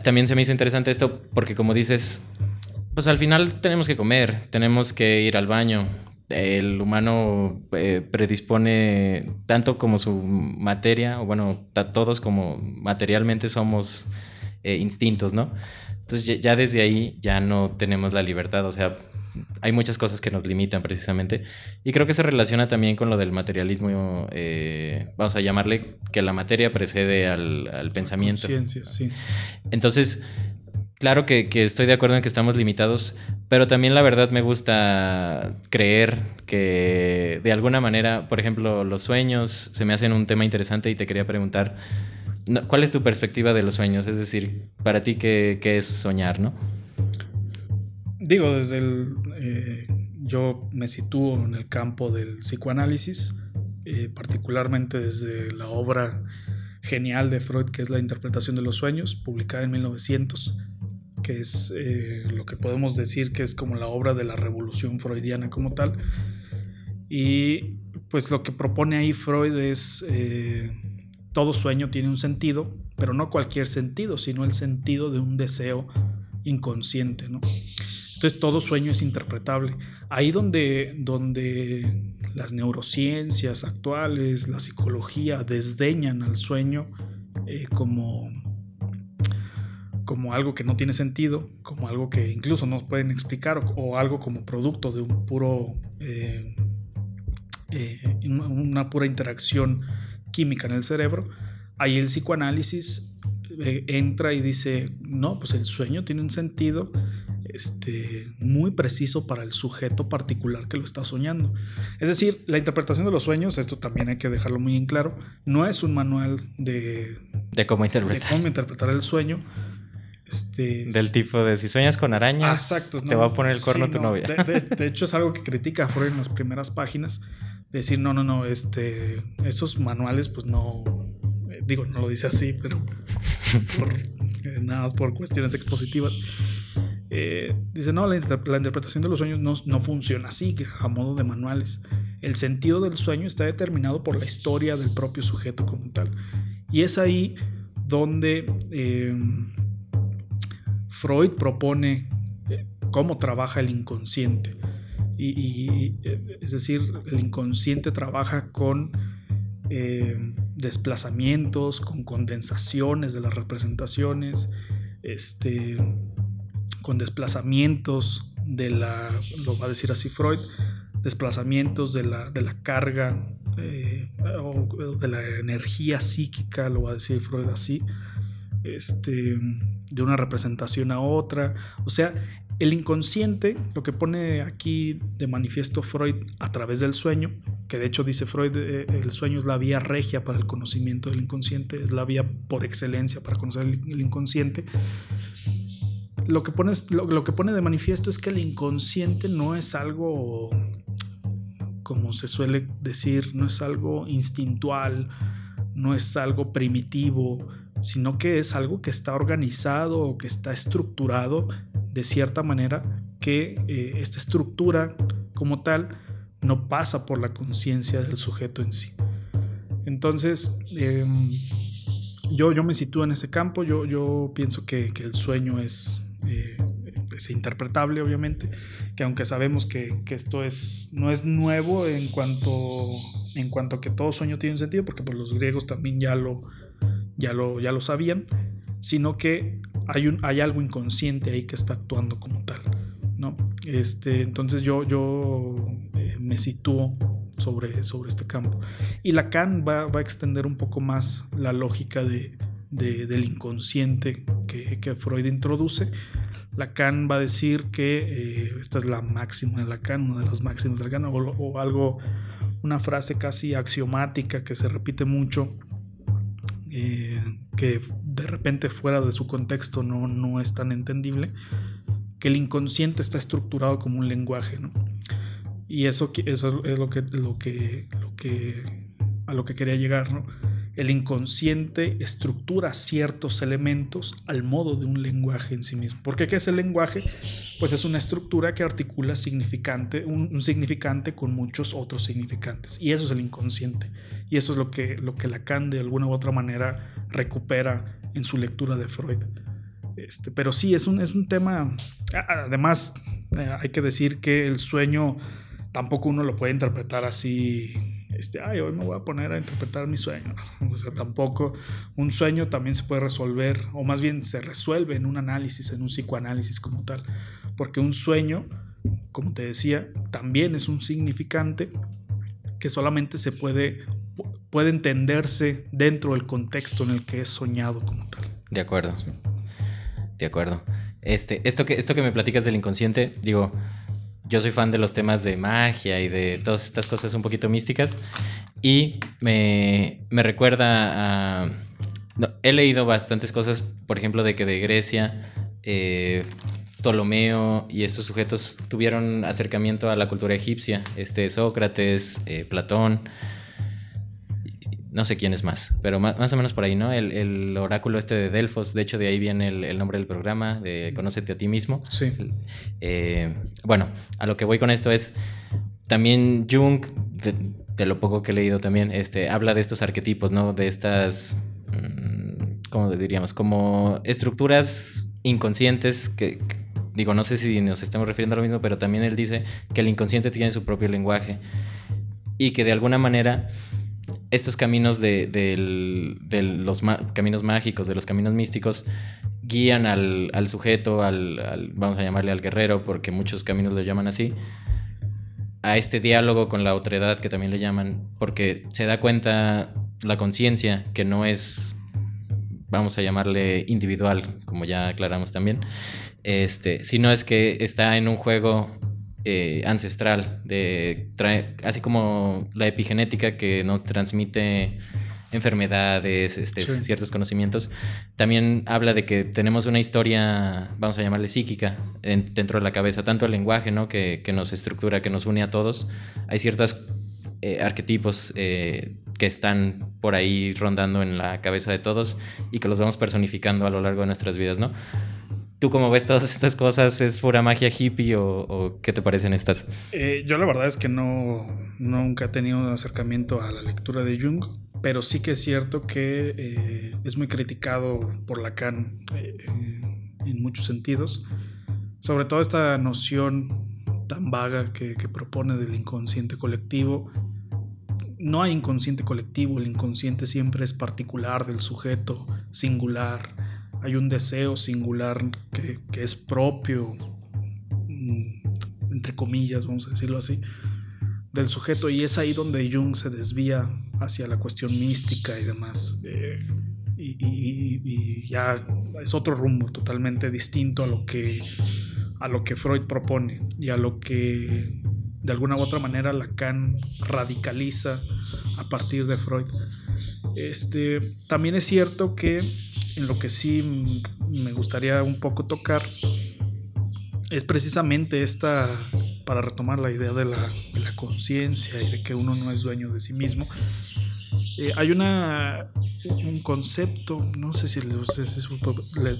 también se me hizo interesante esto porque, como dices, pues al final tenemos que comer, tenemos que ir al baño. El humano predispone tanto como su materia, o bueno, todos como materialmente somos instintos, ¿no? Entonces ya desde ahí ya no tenemos la libertad, o sea, hay muchas cosas que nos limitan precisamente, y creo que se relaciona también con lo del materialismo, vamos a llamarle que la materia precede al pensamiento. Conciencia, sí. Entonces, claro que estoy de acuerdo en que estamos limitados, pero también la verdad me gusta creer que de alguna manera, por ejemplo, los sueños se me hacen un tema interesante, y te quería preguntar, ¿cuál es tu perspectiva de los sueños? Es decir, para ti, ¿qué es soñar, no? Digo, desde yo me sitúo en el campo del psicoanálisis, particularmente desde la obra genial de Freud, que es La interpretación de los sueños, publicada en 1900, que es lo que podemos decir que es como la obra de la revolución freudiana como tal. Y pues lo que propone ahí Freud es... todo sueño tiene un sentido, pero no cualquier sentido, sino el sentido de un deseo inconsciente, ¿no? Entonces todo sueño es interpretable. Ahí donde las neurociencias actuales, la psicología, desdeñan al sueño como algo que no tiene sentido, como algo que incluso no pueden explicar, o algo como producto de un puro, una pura interacción química en el cerebro. Ahí el psicoanálisis entra y dice, no, pues el sueño tiene un sentido muy preciso para el sujeto particular que lo está soñando. Es decir, la interpretación de los sueños, esto también hay que dejarlo muy en claro, no es un manual de cómo interpretar el sueño. Del tipo de si sueñas con arañas, exacto, te va a poner el cuerno tu novia. De hecho, es algo que critica a Freud en las primeras páginas. Decir, no, esos manuales, pues no, digo, no lo dice así, pero nada más por cuestiones expositivas. Dice, no, la interpretación de los sueños no funciona así, a modo de manuales. El sentido del sueño está determinado por la historia del propio sujeto como tal. Y es ahí donde Freud propone cómo trabaja el inconsciente. Y es decir, el inconsciente trabaja con desplazamientos, con condensaciones de las representaciones, con desplazamientos de la, lo va a decir así Freud, desplazamientos de la carga o de la energía psíquica, lo va a decir Freud así, de una representación a otra. O sea, el inconsciente, lo que pone aquí de manifiesto Freud a través del sueño, que de hecho dice Freud, el sueño es la vía regia para el conocimiento del inconsciente, es la vía por excelencia para conocer el inconsciente. Lo que pone de manifiesto es que el inconsciente no es algo, como se suele decir, no es algo instintual, no es algo primitivo, sino que es algo que está organizado o que está estructurado de cierta manera, que esta estructura como tal no pasa por la conciencia del sujeto en sí. Entonces, yo me sitúo en ese campo. Yo pienso que el sueño es interpretable, obviamente, que aunque sabemos que esto no es nuevo en cuanto a que todo sueño tiene un sentido, porque pues, los griegos también ya lo sabían, sino que hay algo inconsciente ahí que está actuando como tal, ¿no? Entonces yo me sitúo sobre este campo. Y Lacan va a extender un poco más la lógica del inconsciente que Freud introduce. Lacan va a decir que esta es la máxima de Lacan, una de las máximas de Lacan, o algo, una frase casi axiomática que se repite mucho, que de repente fuera de su contexto no es tan entendible, que el inconsciente está estructurado como un lenguaje, ¿no? Y eso es lo que a lo que quería llegar, ¿no? El inconsciente estructura ciertos elementos al modo de un lenguaje en sí mismo. Porque ¿qué es el lenguaje? Pues es una estructura que articula un significante con muchos otros significantes. Y eso es el inconsciente. Y eso es lo que Lacan de alguna u otra manera recupera en su lectura de Freud. Pero sí, es un tema. Además, hay que decir que el sueño tampoco uno lo puede interpretar así. Hoy me voy a poner a interpretar mi sueño. O sea, tampoco. Un sueño también se puede resolver, o más bien se resuelve en un análisis, en un psicoanálisis como tal. Porque un sueño, como te decía, también es un significante que solamente se puede entenderse dentro del contexto en el que es soñado como tal. De acuerdo. Sí. De acuerdo. Esto que me platicas del inconsciente, digo, yo soy fan de los temas de magia y de todas estas cosas un poquito místicas, y me recuerda a... No, he leído bastantes cosas, por ejemplo, de que de Grecia, Ptolomeo y estos sujetos tuvieron acercamiento a la cultura egipcia, Sócrates, Platón, no sé quién es más, pero más o menos por ahí, ¿no? El oráculo de Delfos, de hecho de ahí viene el nombre del programa, de Conócete a ti mismo. Sí. Bueno, a lo que voy con esto es, también Jung, de lo poco que he leído también, habla de estos arquetipos, ¿no? De estas, ¿cómo diríamos? Como estructuras inconscientes que digo, no sé si nos estamos refiriendo a lo mismo, pero también él dice que el inconsciente tiene su propio lenguaje y que de alguna manera estos caminos de los caminos mágicos, de los caminos místicos, guían al sujeto, vamos a llamarle al guerrero, porque muchos caminos lo llaman así, a este diálogo con la otredad, que también le llaman, porque se da cuenta la conciencia que no es, vamos a llamarle individual, como ya aclaramos también, sino es que está en un juego ancestral, así como la epigenética que nos transmite enfermedades, sí, ciertos conocimientos. También habla de que tenemos una historia, vamos a llamarle psíquica, dentro de la cabeza, tanto el lenguaje, ¿no? que nos estructura, que nos une a todos. Hay ciertos arquetipos que están por ahí rondando en la cabeza de todos y que los vamos personificando a lo largo de nuestras vidas, ¿no? ¿Tú cómo ves todas estas cosas? ¿Es pura magia hippie o qué te parecen estas? Yo la verdad es que nunca he tenido un acercamiento a la lectura de Jung, pero sí que es cierto que es muy criticado por Lacan en muchos sentidos. Sobre todo esta noción tan vaga que propone del inconsciente colectivo, No hay inconsciente colectivo, el inconsciente siempre es particular del sujeto, singular. Hay un deseo singular que es propio, entre comillas, vamos a decirlo así, del sujeto, y es ahí donde Jung se desvía hacia la cuestión mística y demás. Y ya es otro rumbo totalmente distinto a lo que Freud propone y a lo que de alguna u otra manera Lacan radicaliza a partir de Freud. También es cierto que en lo que sí me gustaría un poco tocar es precisamente esta, para retomar la idea de la conciencia y de que uno no es dueño de sí mismo. Hay un concepto, no sé si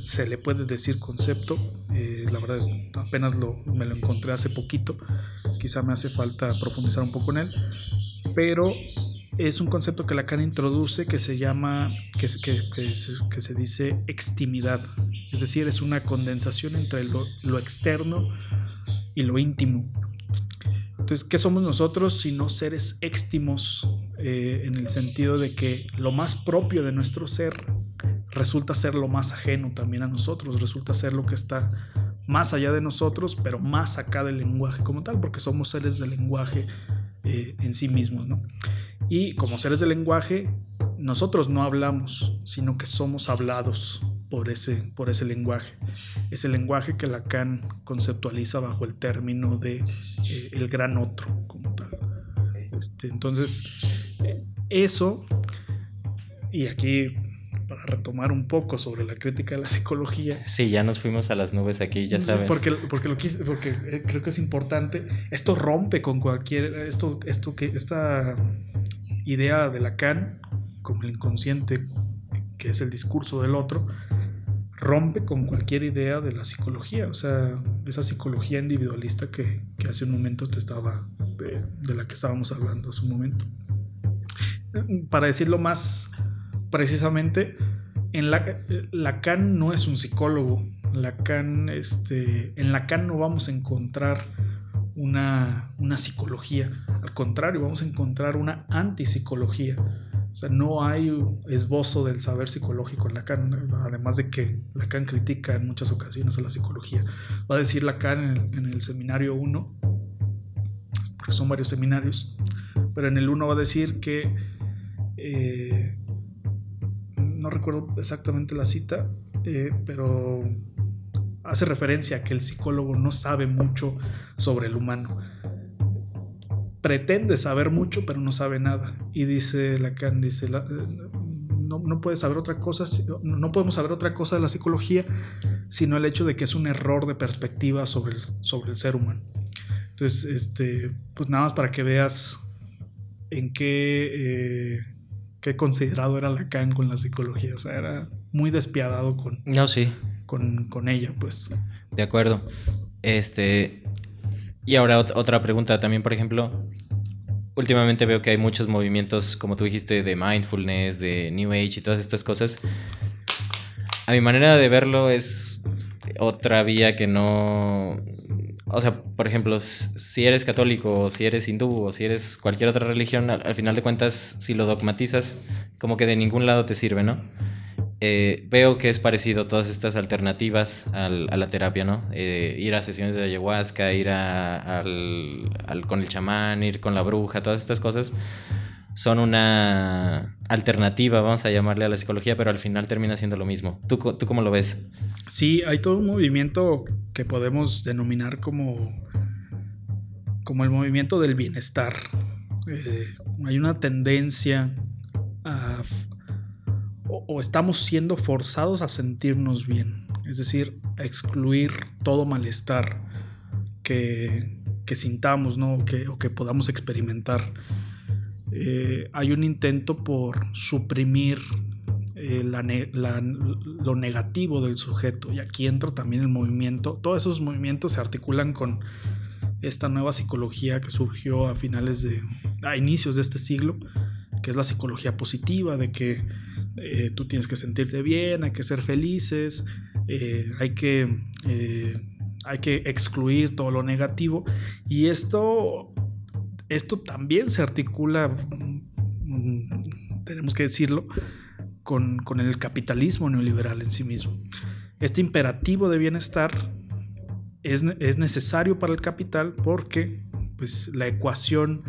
se le puede decir concepto, la verdad es apenas me lo encontré hace poquito, quizá me hace falta profundizar un poco en él, pero es un concepto que Lacan introduce que se llama, que se dice extimidad, es decir, es una condensación entre lo externo y lo íntimo. Entonces, ¿qué somos nosotros sino seres extimos? En el sentido de que lo más propio de nuestro ser resulta ser lo más ajeno también a nosotros, resulta ser lo que está más allá de nosotros, pero más acá del lenguaje como tal, porque somos seres del lenguaje en sí mismos, ¿no? Y como seres del lenguaje, nosotros no hablamos, sino que somos hablados por ese lenguaje. Ese lenguaje que Lacan conceptualiza bajo el término de el gran otro como tal. Entonces, eso, y aquí para retomar un poco sobre la crítica de la psicología. Sí, ya nos fuimos a las nubes aquí, ya saben. Porque creo que es importante. Esto rompe con cualquier, esta idea de Lacan, como el inconsciente, que es el discurso del otro, rompe con cualquier idea de la psicología, o sea, esa psicología individualista que hace un momento te estaba, de la que estábamos hablando hace un momento. Para decirlo más precisamente, Lacan no es un psicólogo. En Lacan no vamos a encontrar una psicología, al contrario, vamos a encontrar una antipsicología. O sea, no hay esbozo del saber psicológico en Lacan, además de que Lacan critica en muchas ocasiones a la psicología. Va a decir Lacan en el seminario 1, porque son varios seminarios, pero en el 1 va a decir que, no recuerdo exactamente la cita, pero hace referencia a que el psicólogo no sabe mucho sobre el humano. Pretende saber mucho, pero no sabe nada. Y dice Lacan, no puede saber otra cosa, no podemos saber otra cosa de la psicología, sino el hecho de que es un error de perspectiva sobre el ser humano. Entonces, pues nada más para que veas en qué considerado era Lacan con la psicología. O sea, era muy despiadado con ella, pues. De acuerdo. Y ahora otra pregunta también, por ejemplo, últimamente veo que hay muchos movimientos, como tú dijiste, de mindfulness, de New Age y todas estas cosas. A mi manera de verlo es otra vía que no... O sea, por ejemplo, si eres católico o si eres hindú o si eres cualquier otra religión, al final de cuentas, si lo dogmatizas, como que de ningún lado te sirve, ¿no? Veo que es parecido todas estas alternativas a la terapia, ¿no? Ir a sesiones de ayahuasca, ir con el chamán, ir con la bruja, todas estas cosas son una alternativa, vamos a llamarle, a la psicología, pero al final termina siendo lo mismo. ¿Tú cómo lo ves? Sí, hay todo un movimiento que podemos denominar como el movimiento del bienestar. Hay una tendencia a... O estamos siendo forzados a sentirnos bien, es decir, a excluir todo malestar que sintamos, ¿no? o que podamos experimentar. Hay un intento por suprimir lo negativo del sujeto, y aquí entra también el movimiento. Todos esos movimientos se articulan con esta nueva psicología que surgió a inicios de este siglo, que es la psicología positiva, de que tú tienes que sentirte bien, hay que ser felices, hay que excluir todo lo negativo, y esto también se articula tenemos que decirlo, con el capitalismo neoliberal en sí mismo. Este imperativo de bienestar es necesario para el capital porque, pues, la ecuación,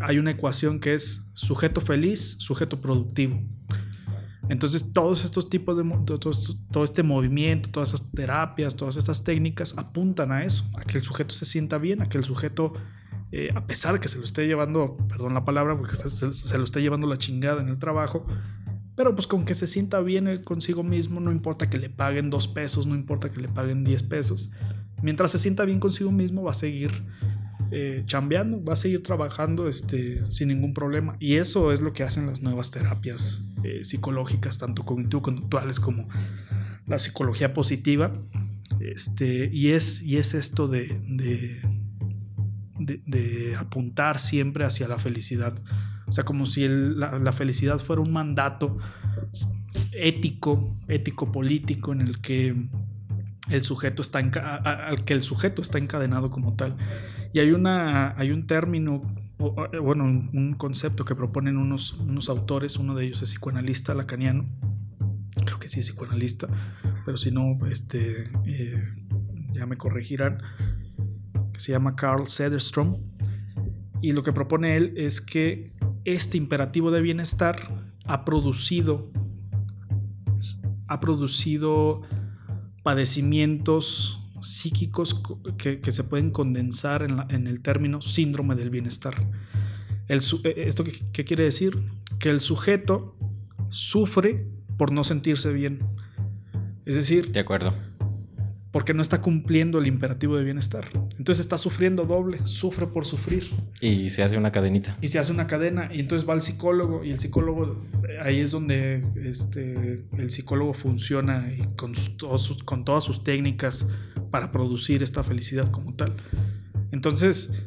hay una ecuación que es sujeto feliz, sujeto productivo. Entonces todos estos tipos de todo este movimiento, todas estas terapias, todas estas técnicas apuntan a eso, a que el sujeto se sienta bien, a que el sujeto, a pesar que se lo esté llevando, perdón la palabra, porque se lo esté llevando la chingada en el trabajo, pero pues con que se sienta bien él consigo mismo, no importa que le paguen 2 pesos, no importa que le paguen 10 pesos, mientras se sienta bien consigo mismo va a seguir chambeando, va a seguir trabajando sin ningún problema. Y eso es lo que hacen las nuevas terapias psicológicas, tanto cognitivo-conductuales como la psicología positiva, y es esto de apuntar siempre hacia la felicidad. O sea, como si la felicidad fuera un mandato ético-político en el que el sujeto está al que el sujeto está encadenado como tal. Y hay un término, bueno, un concepto que proponen unos autores. Uno de ellos es psicoanalista lacaniano, creo que sí es psicoanalista, pero si no, ya me corregirán, que se llama Carl Sederstrom. Y lo que propone él es que este imperativo de bienestar ha producido padecimientos psíquicos que se pueden condensar en el término síndrome del bienestar. ¿Esto qué quiere decir? Que el sujeto sufre por no sentirse bien. Es decir, de acuerdo, porque no está cumpliendo el imperativo de bienestar. Entonces está sufriendo doble, sufre por sufrir. Y se hace una cadenita. Y se hace una cadena, y entonces va al psicólogo, y el psicólogo, ahí es donde el psicólogo funciona y con todas sus técnicas para producir esta felicidad como tal. Entonces,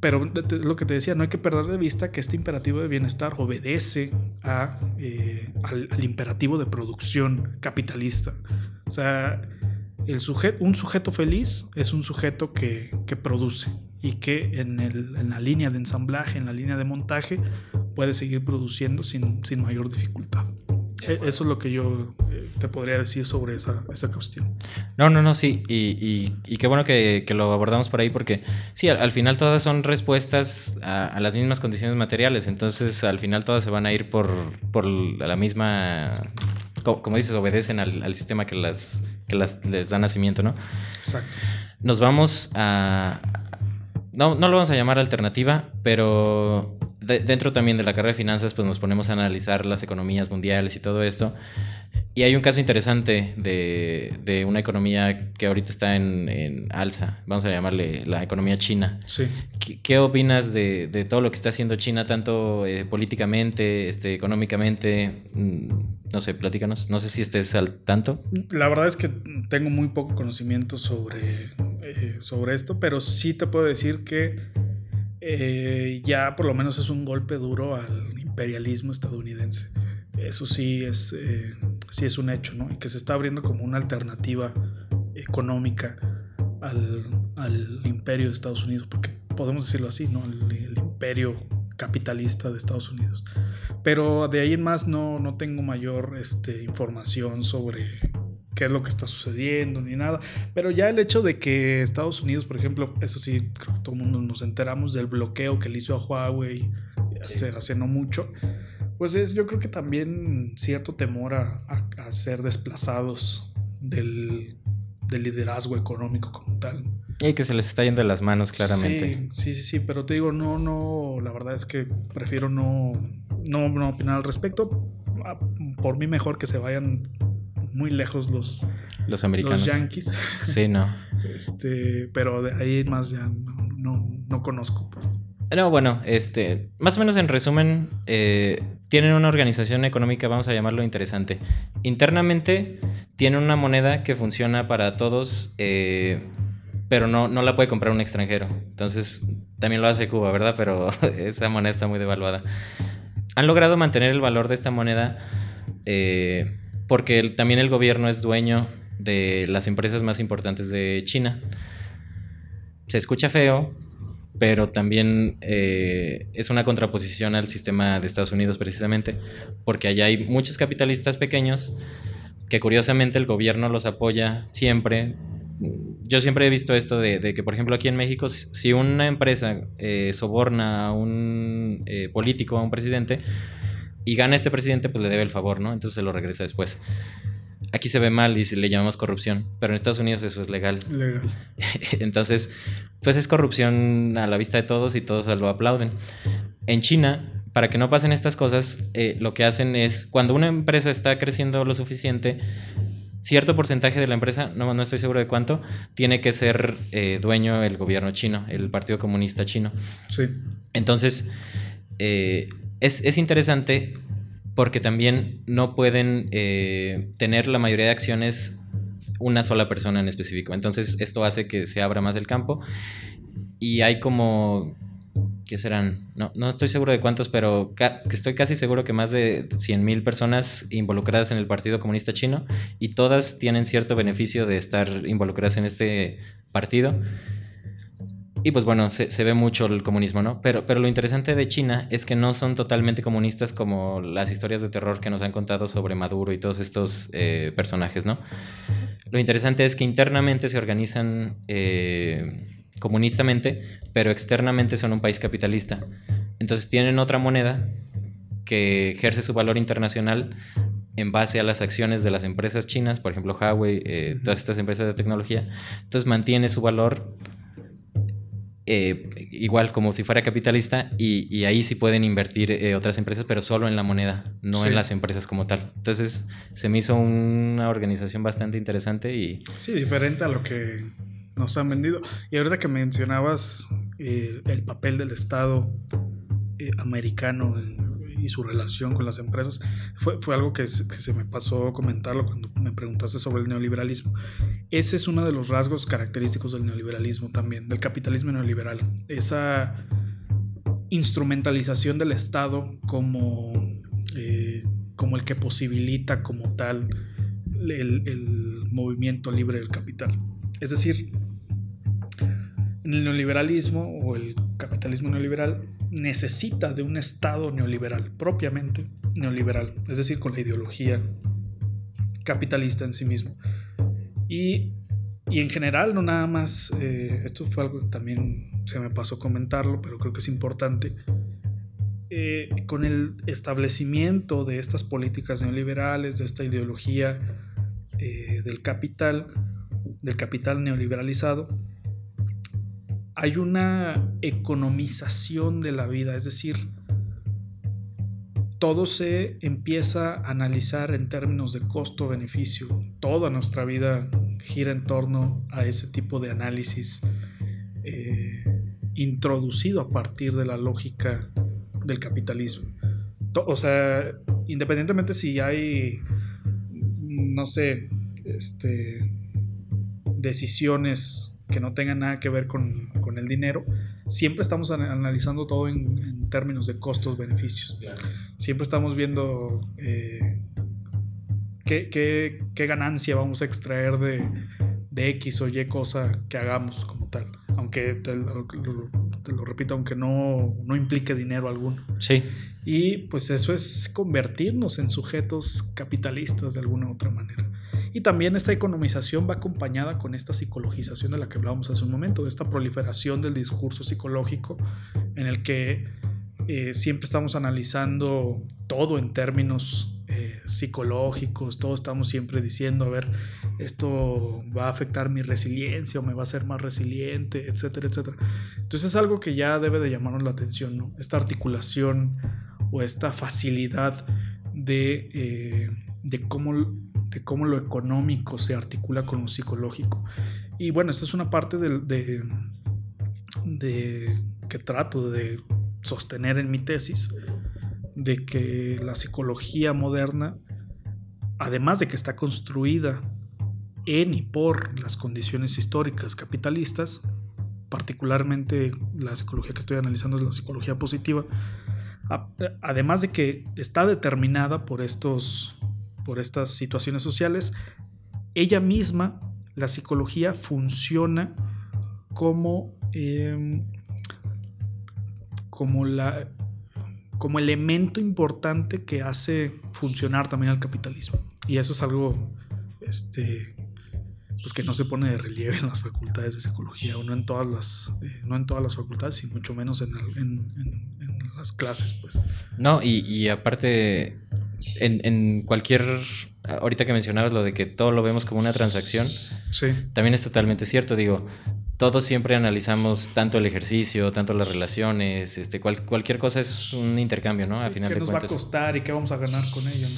pero lo que te decía, no hay que perder de vista que este imperativo de bienestar obedece al imperativo de producción capitalista. O sea, un sujeto feliz es un sujeto que produce y que en la línea de ensamblaje, en la línea de montaje, puede seguir produciendo sin mayor dificultad. Eso es lo que yo te podría decir sobre esa cuestión. No, sí. Y qué bueno que lo abordamos por ahí, porque sí, al final todas son respuestas a las mismas condiciones materiales. Entonces, al final todas se van a ir por la misma... Como dices, obedecen al sistema que les da nacimiento, ¿no? Exacto. Nos vamos a... No lo vamos a llamar alternativa, pero dentro también de la carrera de finanzas, pues nos ponemos a analizar las economías mundiales y todo esto. Y hay un caso interesante de una economía que ahorita está en alza. Vamos a llamarle la economía china. Sí. ¿Qué opinas de todo lo que está haciendo China, tanto políticamente, económicamente? No sé, platícanos. No sé si estés al tanto. La verdad es que tengo muy poco conocimiento sobre esto, pero sí te puedo decir que ya por lo menos es un golpe duro al imperialismo estadounidense. Eso sí es un hecho, ¿no? Y que se está abriendo como una alternativa económica al imperio de Estados Unidos, porque podemos decirlo así, ¿no? El imperio capitalista de Estados Unidos. Pero de ahí en más no tengo mayor información sobre qué es lo que está sucediendo ni nada. Pero ya el hecho de que Estados Unidos, por ejemplo, eso sí, creo que todo el mundo nos enteramos del bloqueo que le hizo a Huawei hace no mucho. Pues yo creo que también cierto temor a ser desplazados del liderazgo económico como tal. Y que se les está yendo de las manos claramente. Sí, pero te digo, no, la verdad es que prefiero no opinar al respecto. Por mí mejor que se vayan muy lejos los americanos. Los yanquis. Sí, no. Pero de ahí más ya no conozco, pues. No, bueno, más o menos en resumen, tienen una organización económica, vamos a llamarlo interesante. Internamente tienen una moneda que funciona para todos, pero no la puede comprar un extranjero. Entonces, también lo hace Cuba, ¿verdad? Pero esa moneda está muy devaluada. Han logrado mantener el valor de esta moneda porque también el gobierno es dueño de las empresas más importantes de China. Se escucha feo, pero también es una contraposición al sistema de Estados Unidos precisamente, porque allá hay muchos capitalistas pequeños que curiosamente el gobierno los apoya siempre. Yo siempre he visto esto de que, por ejemplo, aquí en México, si una empresa soborna a un político, a un presidente, y gana este presidente, pues le debe el favor, ¿no? Entonces se lo regresa después. Aquí se ve mal y le llamamos corrupción, pero en Estados Unidos eso es legal. Legal. Entonces, pues es corrupción a la vista de todos y todos lo aplauden. En China, para que no pasen estas cosas, lo que hacen es, cuando una empresa está creciendo lo suficiente, cierto porcentaje de la empresa, no estoy seguro de cuánto, tiene que ser dueño el gobierno chino, el Partido Comunista Chino. Sí. Entonces, es interesante porque también no pueden tener la mayoría de acciones una sola persona en específico. Entonces, esto hace que se abra más el campo y hay como... ¿Qué serán? No estoy seguro de cuántos, pero estoy casi seguro que más de 100,000 personas involucradas en el Partido Comunista Chino, y todas tienen cierto beneficio de estar involucradas en este partido. Y pues bueno, se ve mucho el comunismo, ¿no? Pero lo interesante de China es que no son totalmente comunistas como las historias de terror que nos han contado sobre Maduro y todos estos personajes, ¿no? Lo interesante es que internamente se organizan... comunistamente, pero externamente son un país capitalista. Entonces tienen otra moneda que ejerce su valor internacional en base a las acciones de las empresas chinas, por ejemplo Huawei, todas estas empresas de tecnología. Entonces mantiene su valor igual como si fuera capitalista, y ahí sí pueden invertir otras empresas, pero solo en la moneda, no sí. en las empresas como tal. Entonces se me hizo una organización bastante interesante y... Sí, diferente a lo que... nos han vendido. Y ahorita que mencionabas el papel del Estado americano y su relación con las empresas, fue algo que se me pasó comentarlo cuando me preguntaste sobre el neoliberalismo. Ese es uno de los rasgos característicos del neoliberalismo también, del capitalismo neoliberal. Esa instrumentalización del Estado como el que posibilita como tal el movimiento libre del capital. Es decir, en el neoliberalismo o el capitalismo neoliberal necesita de un Estado neoliberal, propiamente neoliberal, es decir, con la ideología capitalista en sí mismo. Y en general, no nada más, esto fue algo que también se me pasó comentarlo, pero creo que es importante, con el establecimiento de estas políticas neoliberales, de esta ideología del capital neoliberalizado, hay una economización de la vida, es decir, todo se empieza a analizar en términos de costo-beneficio, toda nuestra vida gira en torno a ese tipo de análisis introducido a partir de la lógica del capitalismo. O sea, independientemente si hay, no sé, decisiones que no tengan nada que ver con el dinero, siempre estamos analizando todo en términos de costos-beneficios. Siempre estamos viendo qué ganancia vamos a extraer de X o Y cosa que hagamos como tal, aunque te lo repito, aunque no implique dinero alguno. Sí. Y pues eso es convertirnos en sujetos capitalistas de alguna u otra manera. Y también esta economización va acompañada con esta psicologización de la que hablábamos hace un momento, de esta proliferación del discurso psicológico en el que siempre estamos analizando todo en términos psicológicos, todos estamos siempre diciendo, a ver, esto va a afectar mi resiliencia o me va a hacer más resiliente, etcétera, etcétera. Entonces es algo que ya debe de llamarnos la atención, ¿no? Esta articulación o esta facilidad de cómo lo económico se articula con lo psicológico. Y bueno, esta es una parte de que trato de sostener en mi tesis, de que la psicología moderna, además de que está construida en y por las condiciones históricas capitalistas, particularmente la psicología que estoy analizando es la psicología positiva, además de que está determinada por estas situaciones sociales, ella misma, la psicología, funciona como como elemento importante que hace funcionar también al capitalismo. Y eso es algo pues que no se pone de relieve en las facultades de psicología, o no en todas las facultades, y mucho menos en las clases, pues. No, y aparte en cualquier... Ahorita que mencionabas lo de que todo lo vemos como una transacción, sí, también es totalmente cierto. Digo, todos siempre analizamos tanto el ejercicio, tanto las relaciones, cualquier cosa es un intercambio, ¿no? Sí, a final de cuentas, ¿qué nos va a costar y qué vamos a ganar con ello, ¿no?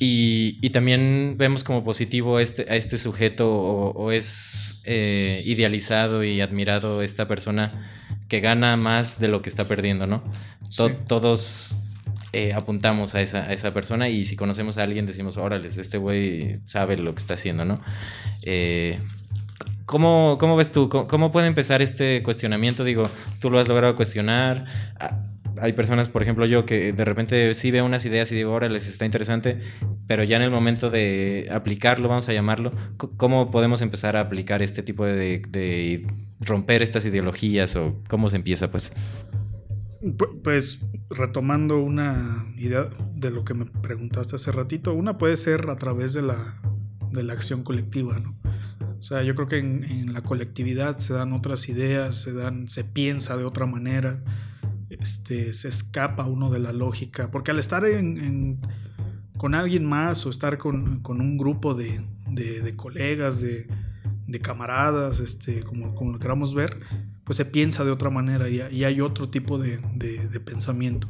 Y también vemos como positivo a este sujeto, o es idealizado y admirado esta persona que gana más de lo que está perdiendo, ¿no? Sí. Todos apuntamos a esa persona, y si conocemos a alguien decimos, órale, este güey sabe lo que está haciendo, ¿no? ¿Cómo ves tú? ¿Cómo puede empezar este cuestionamiento? Digo, tú lo has logrado cuestionar. Hay personas, por ejemplo yo, que de repente sí veo unas ideas y digo, órale, está interesante, pero ya en el momento de aplicarlo, vamos a llamarlo, ¿cómo podemos empezar a aplicar este tipo de romper estas ideologías, o cómo se empieza, pues? Pues retomando una idea de lo que me preguntaste hace ratito, una puede ser a través de la acción colectiva, ¿no? O sea, yo creo que en la colectividad se dan otras ideas, se piensa de otra manera, se escapa uno de la lógica, porque al estar con alguien más, o estar con un grupo de colegas, de camaradas, como lo queramos ver, pues se piensa de otra manera, y hay otro tipo de pensamiento.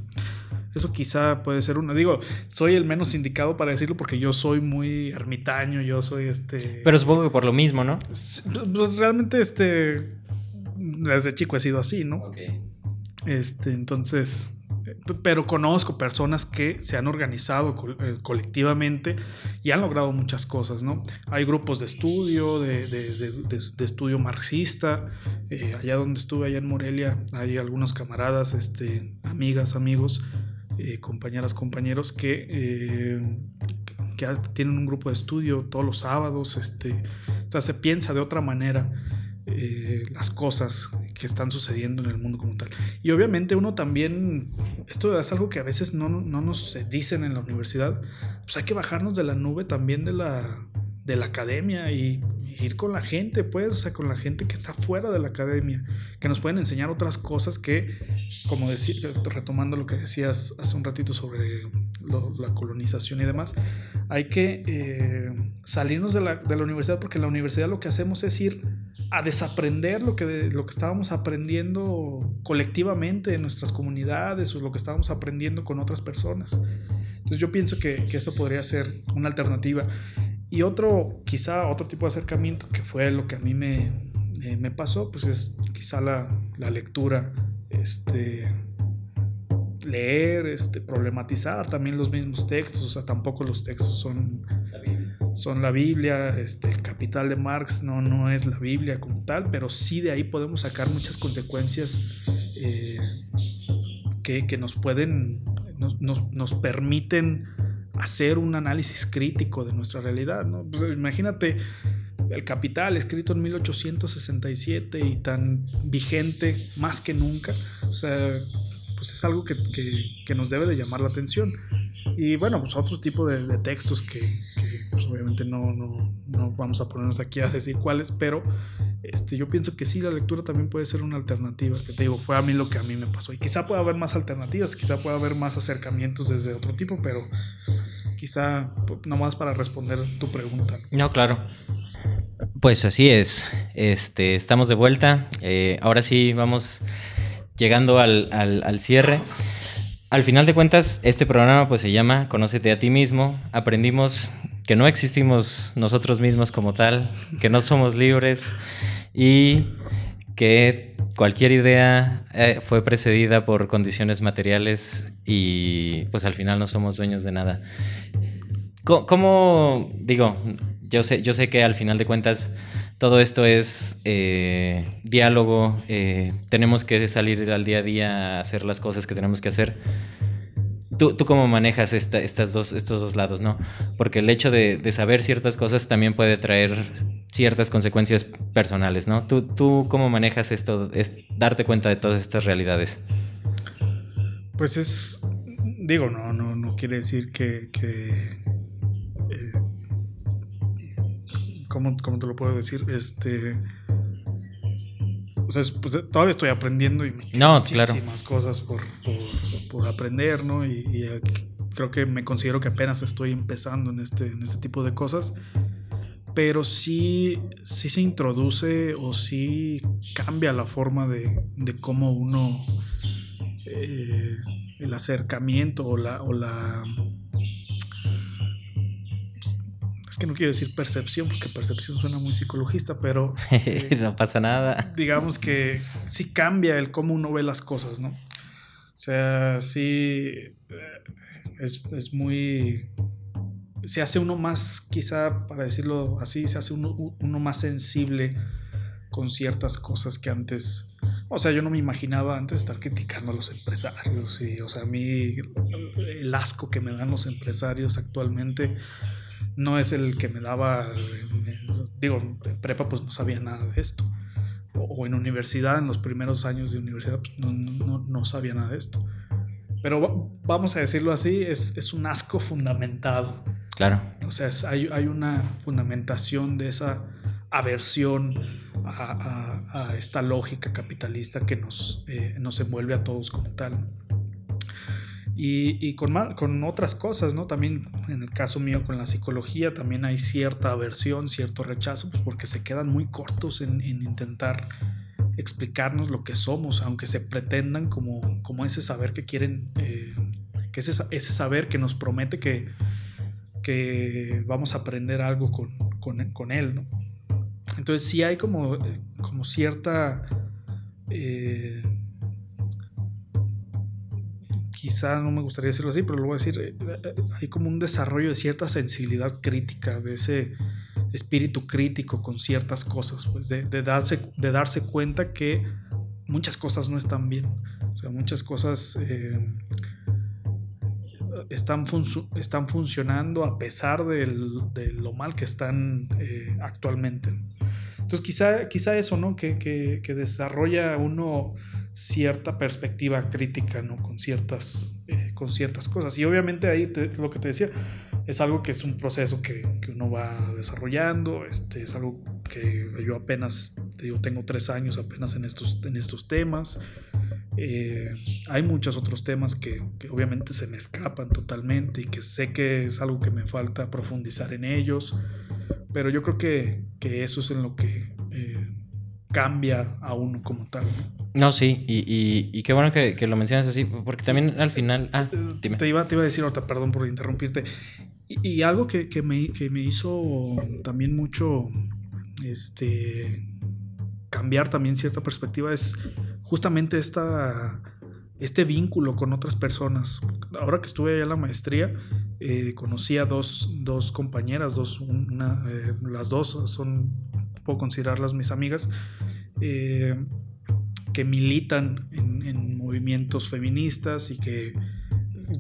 Eso quizá puede ser uno. Digo, soy el menos indicado para decirlo porque yo soy muy ermitaño, yo soy Pero supongo que por lo mismo, ¿no? Pues realmente desde chico he sido así, ¿no? Okay. Entonces, pero conozco personas que se han organizado colectivamente y han logrado muchas cosas, ¿no? Hay grupos de estudio, de estudio marxista. Allá donde estuve, allá en Morelia, hay algunos camaradas, amigas, amigos, compañeras, compañeros que tienen un grupo de estudio todos los sábados. O sea, se piensa de otra manera las cosas que están sucediendo en el mundo como tal. Y obviamente uno también, esto es algo que a veces no nos dicen en la universidad, pues hay que bajarnos de la nube también de la academia, y ir con la gente, pues, o sea, con la gente que está fuera de la academia, que nos pueden enseñar otras cosas que, como decir, retomando lo que decías hace un ratito sobre la colonización y demás, hay que salirnos de la universidad, porque en la universidad lo que hacemos es ir a desaprender lo que estábamos aprendiendo colectivamente en nuestras comunidades, o lo que estábamos aprendiendo con otras personas. Entonces yo pienso que eso podría ser una alternativa. Y quizá otro tipo de acercamiento, que fue lo que a mí me pasó, pues es quizá la lectura, leer, problematizar también los mismos textos. O sea, tampoco los textos son la Biblia. El Capital de Marx no es la Biblia como tal, pero sí de ahí podemos sacar muchas consecuencias que nos pueden, nos permiten hacer un análisis crítico de nuestra realidad, ¿no? Pues imagínate El Capital, escrito en 1867 y tan vigente más que nunca. O sea, pues es algo que nos debe de llamar la atención. Y bueno, pues otro tipo de textos que pues obviamente no vamos a ponernos aquí a decir cuáles, pero yo pienso que sí, la lectura también puede ser una alternativa, que te digo, fue a mí lo que a mí me pasó. Y quizá pueda haber más alternativas, quizá pueda haber más acercamientos desde otro tipo, pero quizá nomás para responder tu pregunta. No, claro. Pues así es. Estamos de vuelta. Ahora sí vamos llegando al cierre. Al final de cuentas, este programa pues se llama Conócete a ti mismo. Aprendimos que no existimos nosotros mismos como tal, que no somos libres, y que cualquier idea fue precedida por condiciones materiales, y pues al final no somos dueños de nada. ¿Cómo digo? Yo sé que al final de cuentas todo esto es diálogo, tenemos que salir al día a día a hacer las cosas que tenemos que hacer. ¿Tú cómo manejas estos dos lados, ¿no? Porque el hecho de saber ciertas cosas también puede traer ciertas consecuencias personales, ¿no? ¿Tú cómo manejas esto, darte cuenta de todas estas realidades? Pues es, digo, no quiere decir que ¿cómo te lo puedo decir? O sea, pues todavía estoy aprendiendo y me quedan muchísimas cosas por aprender, ¿no? Y creo que me considero que apenas estoy empezando en este tipo de cosas, pero sí se introduce o sí cambia la forma de cómo uno, el acercamiento o la es que no quiero decir percepción, porque percepción suena muy psicologista, pero... no pasa nada. Digamos que sí cambia el cómo uno ve las cosas, ¿no? O sea, sí es muy... Se hace uno más, quizá para decirlo así, se hace uno más sensible con ciertas cosas que antes... O sea, yo no me imaginaba antes estar criticando a los empresarios. Y, o sea, a mí el asco que me dan los empresarios actualmente... No es el que me daba, digo, en prepa pues no sabía nada de esto. O en universidad, en los primeros años de universidad, pues no sabía nada de esto. Pero vamos a decirlo así, es un asco fundamentado. Claro. O sea, hay una fundamentación de esa aversión a esta lógica capitalista que nos envuelve a todos como tal. Y con otras cosas, ¿no? También en el caso mío con la psicología también hay cierta aversión, cierto rechazo, pues porque se quedan muy cortos en intentar explicarnos lo que somos, aunque se pretendan como ese saber que quieren, que ese saber que nos promete que vamos a aprender algo con él, ¿no? Entonces sí hay como cierta... quizá no me gustaría decirlo así, pero lo voy a decir, hay como un desarrollo de cierta sensibilidad crítica, de ese espíritu crítico con ciertas cosas, pues de darse cuenta que muchas cosas no están bien, o sea, muchas cosas están funcionando a pesar de lo mal que están actualmente. Entonces quizá eso, ¿no? Que desarrolla uno cierta perspectiva crítica, ¿no? Con ciertas cosas. Y obviamente ahí lo que te decía es algo que es un proceso que uno va desarrollando. Es algo que yo apenas, te digo, tengo 3 años apenas en estos temas. Hay muchos otros temas que obviamente se me escapan totalmente y que sé que es algo que me falta profundizar en ellos, pero yo creo que eso es en lo que cambia a uno como tal, ¿no? No, sí, y qué bueno que lo mencionas así, porque también al final... dime. Te iba a decir ahorita, perdón por interrumpirte, y algo que me hizo también mucho cambiar también cierta perspectiva es justamente este vínculo con otras personas. Ahora que estuve allá en la maestría, conocí a dos compañeras, las dos son, puedo considerarlas mis amigas, que militan en movimientos feministas y que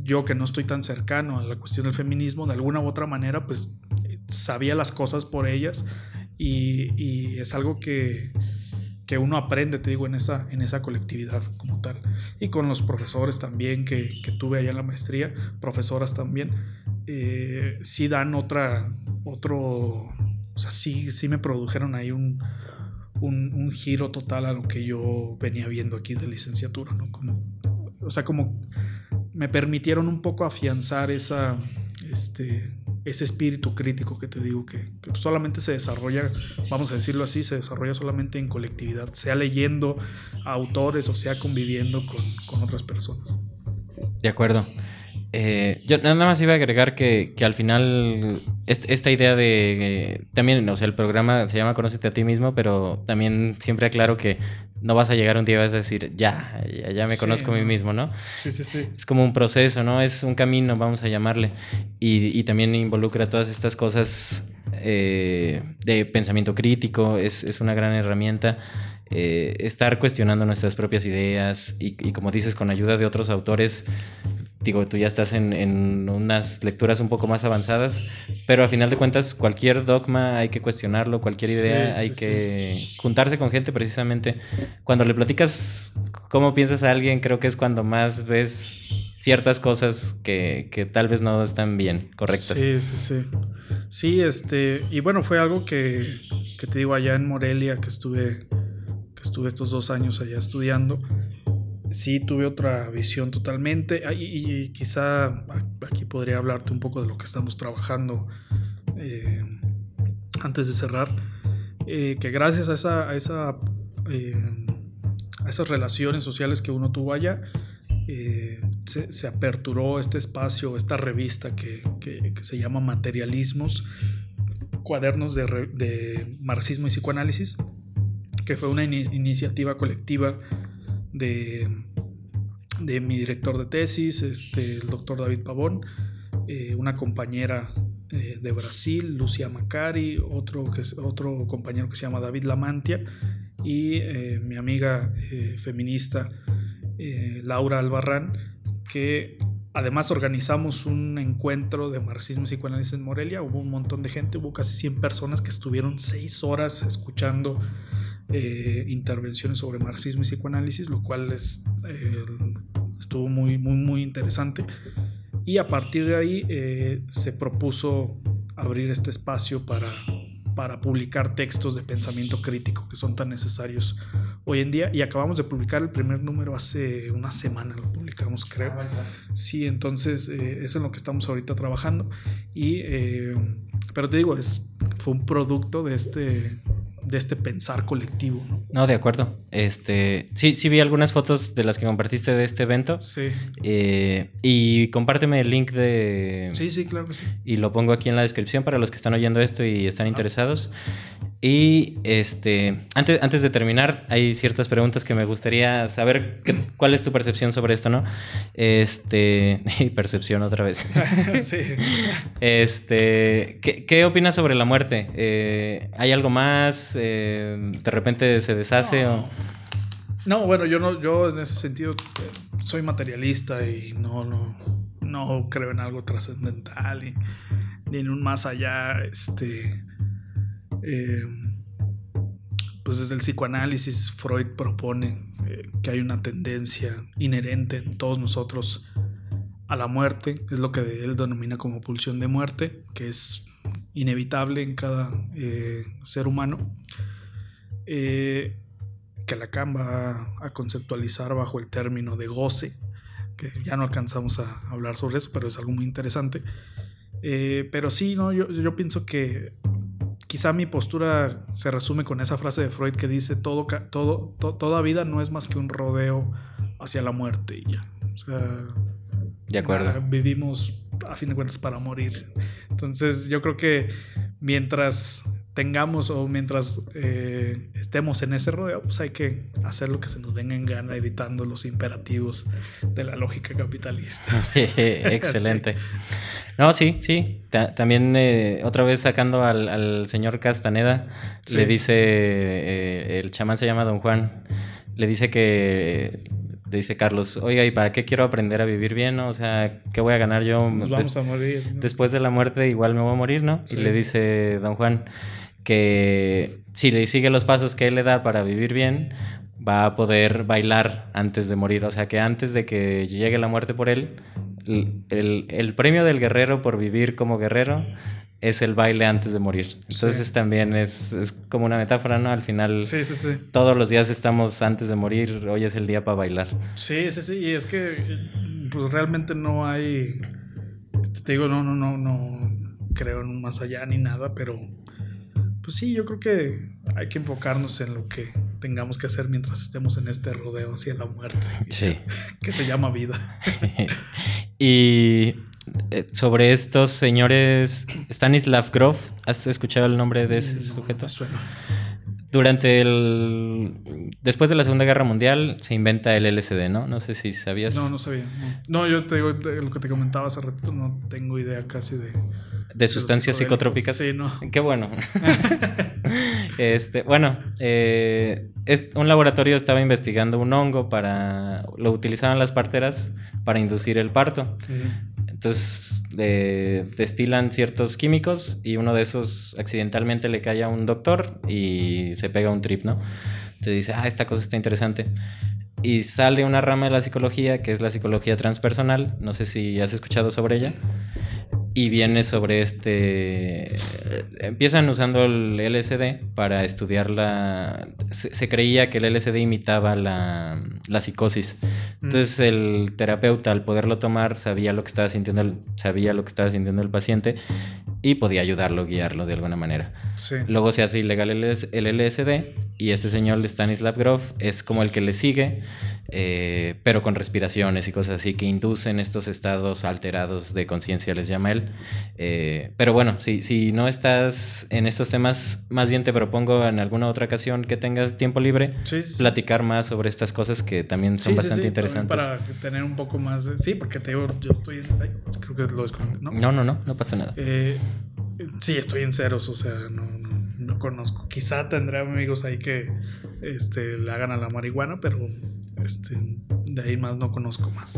yo, que no estoy tan cercano a la cuestión del feminismo, de alguna u otra manera pues sabía las cosas por ellas y es algo que uno aprende, te digo, en esa colectividad como tal. Y con los profesores también que tuve allá en la maestría, profesoras también, sí dan o sea, sí me produjeron ahí un giro total a lo que yo venía viendo aquí de licenciatura, ¿no? Como me permitieron un poco afianzar ese espíritu crítico que te digo que solamente se desarrolla, vamos a decirlo así, se desarrolla solamente en colectividad, sea leyendo autores o sea conviviendo con otras personas. De acuerdo. Yo nada más iba a agregar que al final esta idea de... también, o sea, el programa se llama Conócete a ti mismo, pero también siempre aclaro que no vas a llegar un día y vas a decir, ya me conozco a mí mismo, ¿no? Sí. Es como un proceso, ¿no? Es un camino, vamos a llamarle. Y también involucra todas estas cosas de pensamiento crítico, es una gran herramienta. Estar cuestionando nuestras propias ideas y como dices, con ayuda de otros autores... digo, tú ya estás en unas lecturas un poco más avanzadas, pero a final de cuentas cualquier dogma hay que cuestionarlo, cualquier idea hay que juntarse con gente precisamente. Cuando le platicas cómo piensas a alguien, creo que es cuando más ves ciertas cosas que tal vez no están bien, correctas. Sí, y bueno, fue algo que te digo, allá en Morelia, que estuve estos 2 años allá estudiando. Sí, tuve otra visión totalmente, y quizá aquí podría hablarte un poco de lo que estamos trabajando antes de cerrar, que gracias a esas relaciones sociales que uno tuvo allá, se aperturó este espacio, esta revista que se llama Materialismos, cuadernos de marxismo y psicoanálisis, que fue una iniciativa colectiva de mi director de tesis, el doctor David Pavón, una compañera de Brasil, Lucia Macari, otro compañero que se llama David Lamantia, y mi amiga feminista Laura Albarrán, que además organizamos un encuentro de marxismo y psicoanálisis en Morelia. Hubo un montón de gente, hubo casi 100 personas que estuvieron 6 horas escuchando intervenciones sobre marxismo y psicoanálisis, lo cual estuvo muy, muy, muy interesante. Y a partir de ahí se propuso abrir este espacio para publicar textos de pensamiento crítico que son tan necesarios hoy en día, y acabamos de publicar el primer número hace una semana, lo publicamos, creo. Sí, entonces eso es lo que estamos ahorita trabajando, y pero te digo, fue un producto de este pensar colectivo, ¿no? No, de acuerdo. Sí vi algunas fotos de las que compartiste de este evento. Sí. Y compárteme el link de... Sí, claro que sí. Y lo pongo aquí en la descripción para los que están oyendo esto y están interesados. Y antes de terminar, hay ciertas preguntas que me gustaría saber cuál es tu percepción sobre esto, ¿no? Percepción otra vez. Sí. ¿Qué opinas sobre la muerte? ¿Hay algo más? ¿De repente se deshace? No, o... no, bueno, yo en ese sentido soy materialista y no creo en algo trascendental ni en un más allá. Pues desde el psicoanálisis Freud propone que hay una tendencia inherente en todos nosotros a la muerte, es lo que él denomina como pulsión de muerte, que es inevitable en cada ser humano, que Lacan va a conceptualizar bajo el término de goce, que ya no alcanzamos a hablar sobre eso, pero es algo muy interesante. Pero sí, no, yo pienso que quizá mi postura se resume con esa frase de Freud que dice toda vida no es más que un rodeo hacia la muerte, y ya. O sea, de acuerdo. Vivimos a fin de cuentas para morir. Entonces yo creo que mientras tengamos o mientras estemos en ese rodeo, pues hay que hacer lo que se nos venga en gana, evitando los imperativos de la lógica capitalista. Excelente. Sí. No, sí. También otra vez sacando al señor Castaneda, sí, le dice, el chamán se llama Don Juan, le dice Carlos, oiga, ¿y para qué quiero aprender a vivir bien? ¿No? O sea, ¿qué voy a ganar yo? Nos vamos a morir, ¿no? Después de la muerte igual me voy a morir, ¿no? Sí. Y le dice Don Juan que si le sigue los pasos que él le da para vivir bien, va a poder bailar antes de morir. O sea, que antes de que llegue la muerte por él, el premio del guerrero por vivir como guerrero es el baile antes de morir. Entonces también es como una metáfora, ¿no? Al final todos los días estamos antes de morir, hoy es el día para bailar. Sí, y es que pues, realmente no hay... Te digo, no creo en un más allá ni nada, pero... Pues sí, yo creo que hay que enfocarnos en lo que tengamos que hacer mientras estemos en este rodeo hacia la muerte. Sí. Que se llama vida. Y... sobre estos señores, Stanislav Grof, ¿has escuchado el nombre de ese sujeto? Suena. Después de la Segunda Guerra Mundial se inventa el LSD, ¿no? No sé si sabías. No sabía. No, yo te digo lo que te comentaba hace ratito, no tengo idea casi de... de sustancias psicotrópicas. Sí, no. Qué bueno. Un laboratorio estaba investigando un hongo para... Lo utilizaban las parteras para inducir el parto. Uh-huh. Entonces, destilan ciertos químicos y uno de esos accidentalmente le cae a un doctor y se pega un trip, ¿no? Te dice, esta cosa está interesante. Y sale una rama de la psicología que es la psicología transpersonal. No sé si has escuchado sobre ella. Y viene sobre empiezan usando el LSD para estudiar se creía que el LSD imitaba la psicosis. Entonces el terapeuta, al poderlo tomar, sabía lo que estaba sintiendo el paciente y podía ayudarlo, guiarlo de alguna manera. Sí. Luego se hace ilegal el LSD y este señor de Stanislav Grof es como el que le sigue, pero con respiraciones y cosas así que inducen estos estados alterados de conciencia, les llama él. Pero bueno, si no estás en estos temas, más bien te propongo en alguna otra ocasión que tengas tiempo libre, platicar más sobre estas cosas que también son bastante interesantes. Para tener un poco más de... Sí, porque te digo, yo estoy... Creo que lo desconecté, ¿no? No pasa nada. Sí, estoy en ceros, o sea, no conozco. Quizá tendré amigos ahí que le hagan a la marihuana, pero... de ahí más no conozco más.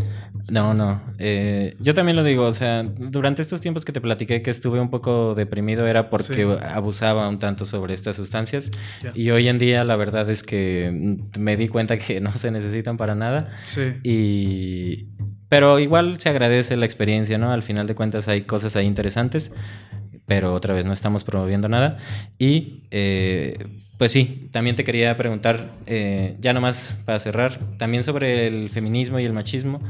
Yo también lo digo, o sea, durante estos tiempos que te platiqué que estuve un poco deprimido era porque abusaba un tanto sobre estas sustancias y hoy en día la verdad es que me di cuenta que no se necesitan para nada. Pero igual se agradece la experiencia, ¿no? Al final de cuentas hay cosas ahí interesantes, pero otra vez no estamos promoviendo nada. Y pues sí, también te quería preguntar, ya nomás para cerrar, también sobre el feminismo y el machismo.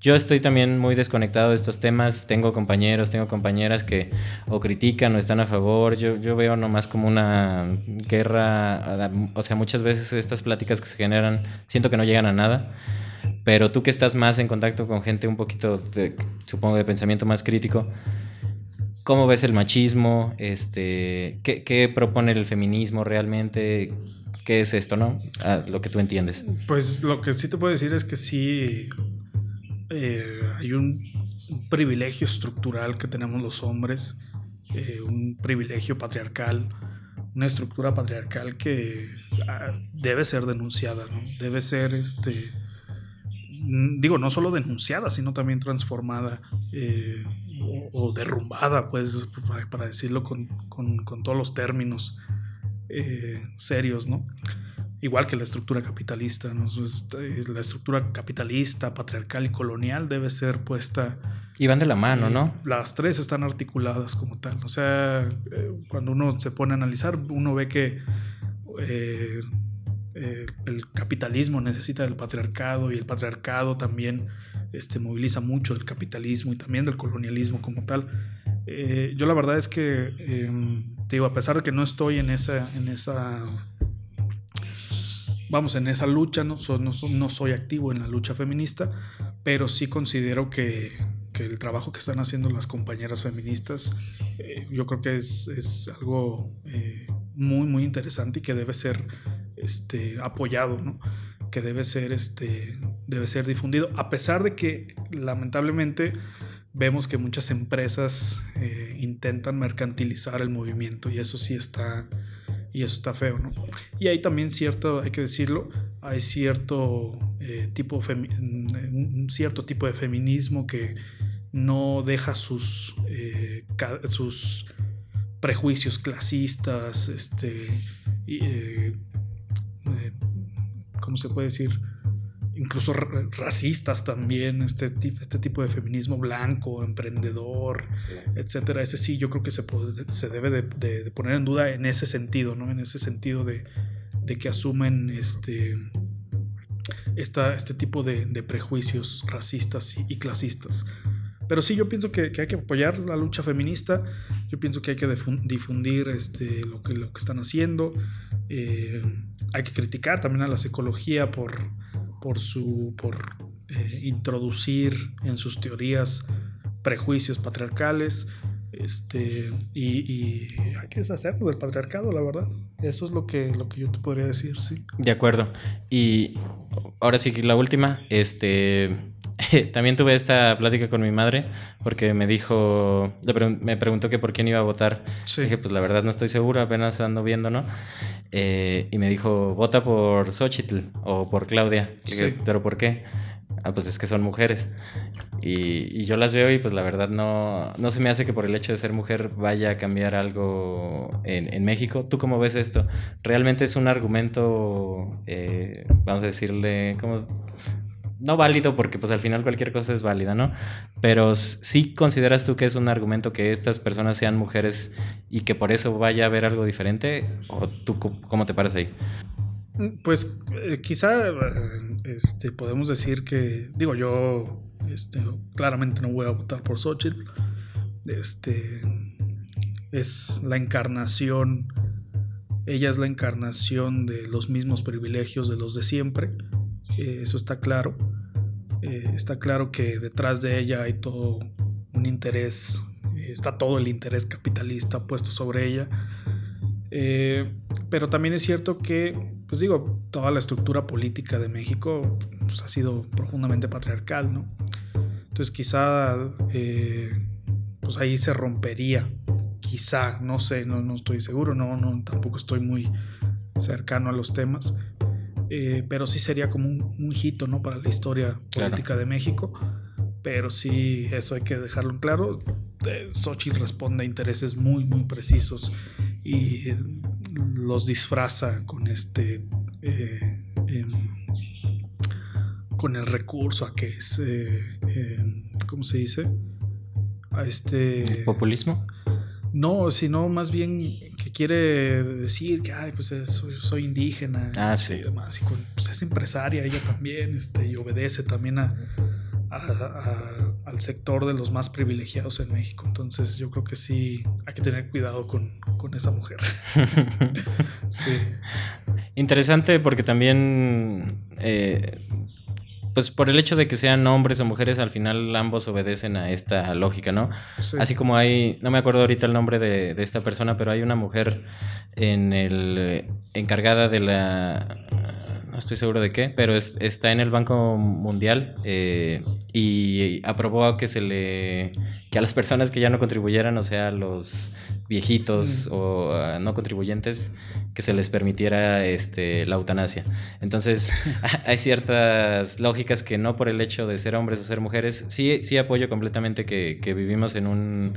Yo estoy también muy desconectado de estos temas. Tengo compañeros, tengo compañeras que o critican o están a favor. Yo veo nomás como una guerra. O sea, muchas veces estas pláticas que se generan siento que no llegan a nada. Pero tú que estás más en contacto con gente un poquito, supongo, de pensamiento más crítico, ¿cómo ves el machismo? ¿Qué propone el feminismo realmente? ¿Qué es esto, no? Lo que tú entiendes. Pues lo que sí te puedo decir es que sí hay un privilegio estructural que tenemos los hombres, un privilegio patriarcal, una estructura patriarcal que debe ser denunciada, ¿no? Debe ser no solo denunciada, sino también transformada o derrumbada, pues, para decirlo con todos los términos serios, ¿no? Igual que la estructura capitalista, ¿no? La estructura capitalista, patriarcal y colonial debe ser puesta... Y van de la mano, ¿no? Las tres están articuladas como tal. O sea, cuando uno se pone a analizar, uno ve que... el capitalismo necesita del patriarcado y el patriarcado también moviliza mucho del capitalismo y también del colonialismo como tal. Yo la verdad es que te digo, a pesar de que no estoy en esa lucha, no soy activo en la lucha feminista, pero sí considero que el trabajo que están haciendo las compañeras feministas yo creo que es algo muy muy interesante y que debe ser apoyado, ¿no? Que debe ser difundido, a pesar de que lamentablemente vemos que muchas empresas intentan mercantilizar el movimiento y eso sí está, y eso está feo, ¿no? Y hay también cierto, hay que decirlo, hay cierto tipo de feminismo que no deja sus prejuicios clasistas, ¿cómo se puede decir? Incluso racistas también, este tipo de feminismo blanco, emprendedor, etcétera. Ese sí, yo creo que se debe de poner en duda en ese sentido, ¿no? En ese sentido de que asumen este tipo de prejuicios racistas y clasistas. Pero sí, yo pienso que hay que apoyar la lucha feminista, yo pienso que hay que difundir lo que están haciendo, hay que criticar también a la psicología por introducir en sus teorías prejuicios patriarcales, y hay que deshacernos del patriarcado, la verdad. Eso es lo que yo te podría decir, sí. De acuerdo. Y ahora sí, la última, También tuve esta plática con mi madre porque me dijo, me preguntó que por quién iba a votar. Sí. Dije, pues la verdad no estoy seguro, apenas ando viendo, ¿no? Y me dijo, vota por Xochitl o por Claudia. Dije, sí. ¿Pero por qué? Ah, pues es que son mujeres. Y yo las veo y pues la verdad no se me hace que por el hecho de ser mujer vaya a cambiar algo en México. ¿Tú cómo ves esto? ¿Realmente es un argumento, vamos a decirle, como no válido? Porque pues al final cualquier cosa es válida, ¿no? Pero ¿sí consideras tú que es un argumento que estas personas sean mujeres y que por eso vaya a haber algo diferente? ¿O tú cómo te paras ahí? Pues quizá podemos decir que, digo, yo claramente no voy a votar por Xochitl. Es la encarnación, ella es la encarnación de los mismos privilegios de los de siempre. Eso está claro. Está claro que detrás de ella hay todo un interés, está todo el interés capitalista puesto sobre ella. Pero también es cierto que, pues digo, toda la estructura política de México pues, ha sido profundamente patriarcal, ¿no? Entonces quizá pues ahí se rompería, quizá, no sé, no estoy seguro, no tampoco estoy muy cercano a los temas, pero sí sería como un hito, ¿no? Para la historia política, claro, de México, pero sí, eso hay que dejarlo en claro. Xochitl responde a intereses muy, muy precisos y los disfraza con con el recurso a que es ¿cómo se dice? A ¿populismo? No, sino más bien que quiere decir que pues soy indígena y demás, y pues es empresaria ella también, y obedece también al sector de los más privilegiados en México. Entonces yo creo que sí hay que tener cuidado con esa mujer. Sí. Interesante, porque también pues por el hecho de que sean hombres o mujeres, al final ambos obedecen a esta lógica, ¿no? Sí. Así como hay, no me acuerdo ahorita el nombre de esta persona, pero hay una mujer encargada de no estoy seguro de qué, pero está en el Banco Mundial y aprobó que a las personas que ya no contribuyeran, o sea, los viejitos o no contribuyentes, que se les permitiera la eutanasia. Entonces, hay ciertas lógicas que no por el hecho de ser hombres o ser mujeres, sí apoyo completamente que vivimos en un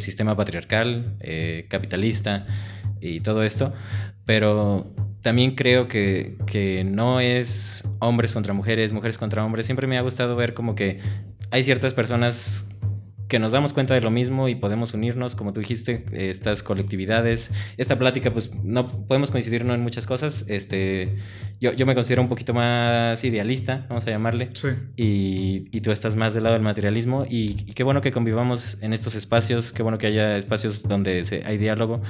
sistema patriarcal, capitalista y todo esto, pero también creo que no es hombres contra mujeres, mujeres contra hombres. Siempre me ha gustado ver como que hay ciertas personas que nos damos cuenta de lo mismo y podemos unirnos, como tú dijiste, estas colectividades. Esta plática, pues, no podemos coincidir en muchas cosas. Yo me considero un poquito más idealista, vamos a llamarle. Sí. Y tú estás más del lado del materialismo. Y qué bueno que convivamos en estos espacios. Qué bueno que haya espacios donde hay diálogo.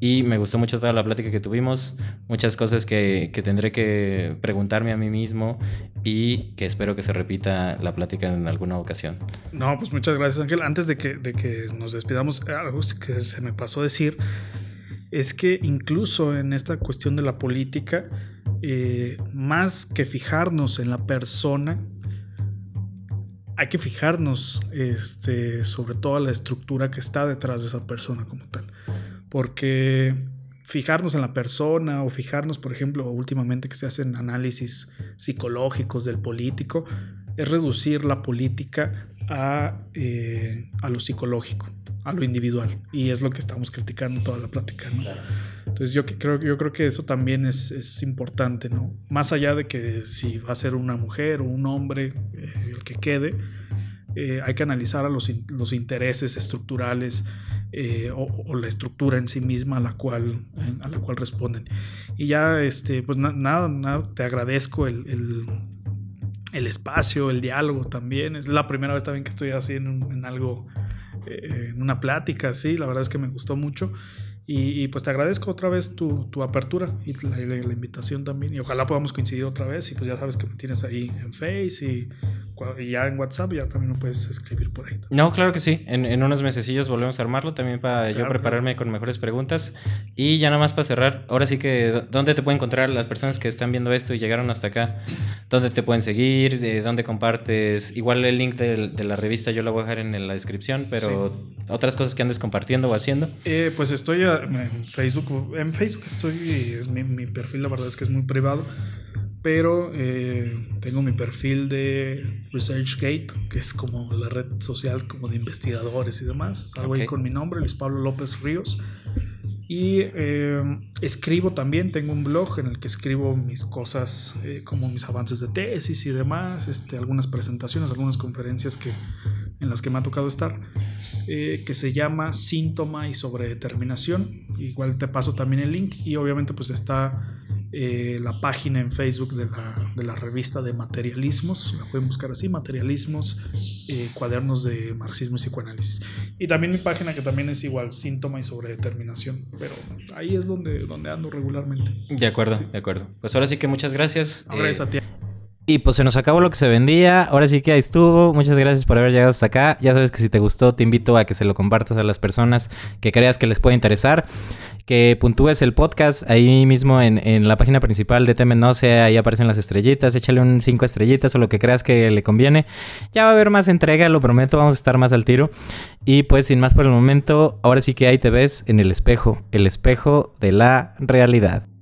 Y me gustó mucho toda la plática que tuvimos. Muchas cosas que tendré que preguntarme a mí mismo y que espero que se repita la plática en alguna ocasión. No, pues muchas gracias, Ángel. Antes de que nos despidamos, algo que se me pasó decir es que incluso en esta cuestión de la política, más que fijarnos en la persona, hay que fijarnos sobre toda la estructura que está detrás de esa persona como tal. Porque fijarnos en la persona o fijarnos, por ejemplo, últimamente que se hacen análisis psicológicos del político, es reducir la política a lo psicológico, a lo individual, y es lo que estamos criticando toda la plática, ¿no? Claro. Entonces yo creo que eso también es importante, ¿no? Más allá de que si va a ser una mujer o un hombre el que quede, hay que analizar a los intereses estructurales o la estructura en sí misma a la cual responden. Y ya pues nada, te agradezco el espacio, el diálogo también. Es la primera vez también que estoy así en algo, en una plática así. La verdad es que me gustó mucho. Y pues te agradezco otra vez tu apertura y la invitación también. Y ojalá podamos coincidir otra vez. Y pues ya sabes que me tienes ahí en Face y Y ya en WhatsApp ya también lo puedes escribir por ahí también. No, claro que sí. En unos mesecillos volvemos a armarlo también para yo prepararme con mejores preguntas. Y ya nada más para cerrar, ahora sí que, ¿dónde te pueden encontrar las personas que están viendo esto y llegaron hasta acá? ¿Dónde te pueden seguir? ¿Dónde compartes? Igual el link de la revista yo la voy a dejar en la descripción, pero sí, otras cosas que andes compartiendo o haciendo. Pues estoy en Facebook. En Facebook estoy, es mi perfil, la verdad es que es muy privado. Pero tengo mi perfil de ResearchGate, que es como la red social como de investigadores y demás. Salgo ahí con mi nombre, Luis Pablo López Ríos. Y escribo también, tengo un blog en el que escribo mis cosas, como mis avances de tesis y demás, algunas presentaciones, algunas conferencias en las que me ha tocado estar, que se llama Síntoma y sobredeterminación. Igual te paso también el link y obviamente pues está... la página en Facebook de la revista de Materialismos, la pueden buscar así, Materialismos, cuadernos de marxismo y psicoanálisis, y también mi página que también es igual, Síntoma y sobredeterminación, pero ahí es donde ando regularmente. De acuerdo, sí. De acuerdo, pues ahora sí que muchas gracias. Gracias a ti. Y pues se nos acabó lo que se vendía, ahora sí que ahí estuvo, muchas gracias por haber llegado hasta acá, ya sabes que si te gustó te invito a que se lo compartas a las personas que creas que les puede interesar, que puntúes el podcast ahí mismo en la página principal de Temed Noce, ahí aparecen las estrellitas, échale un 5 estrellitas o lo que creas que le conviene, ya va a haber más entrega, lo prometo, vamos a estar más al tiro, y pues sin más por el momento, ahora sí que ahí te ves en el espejo de la realidad.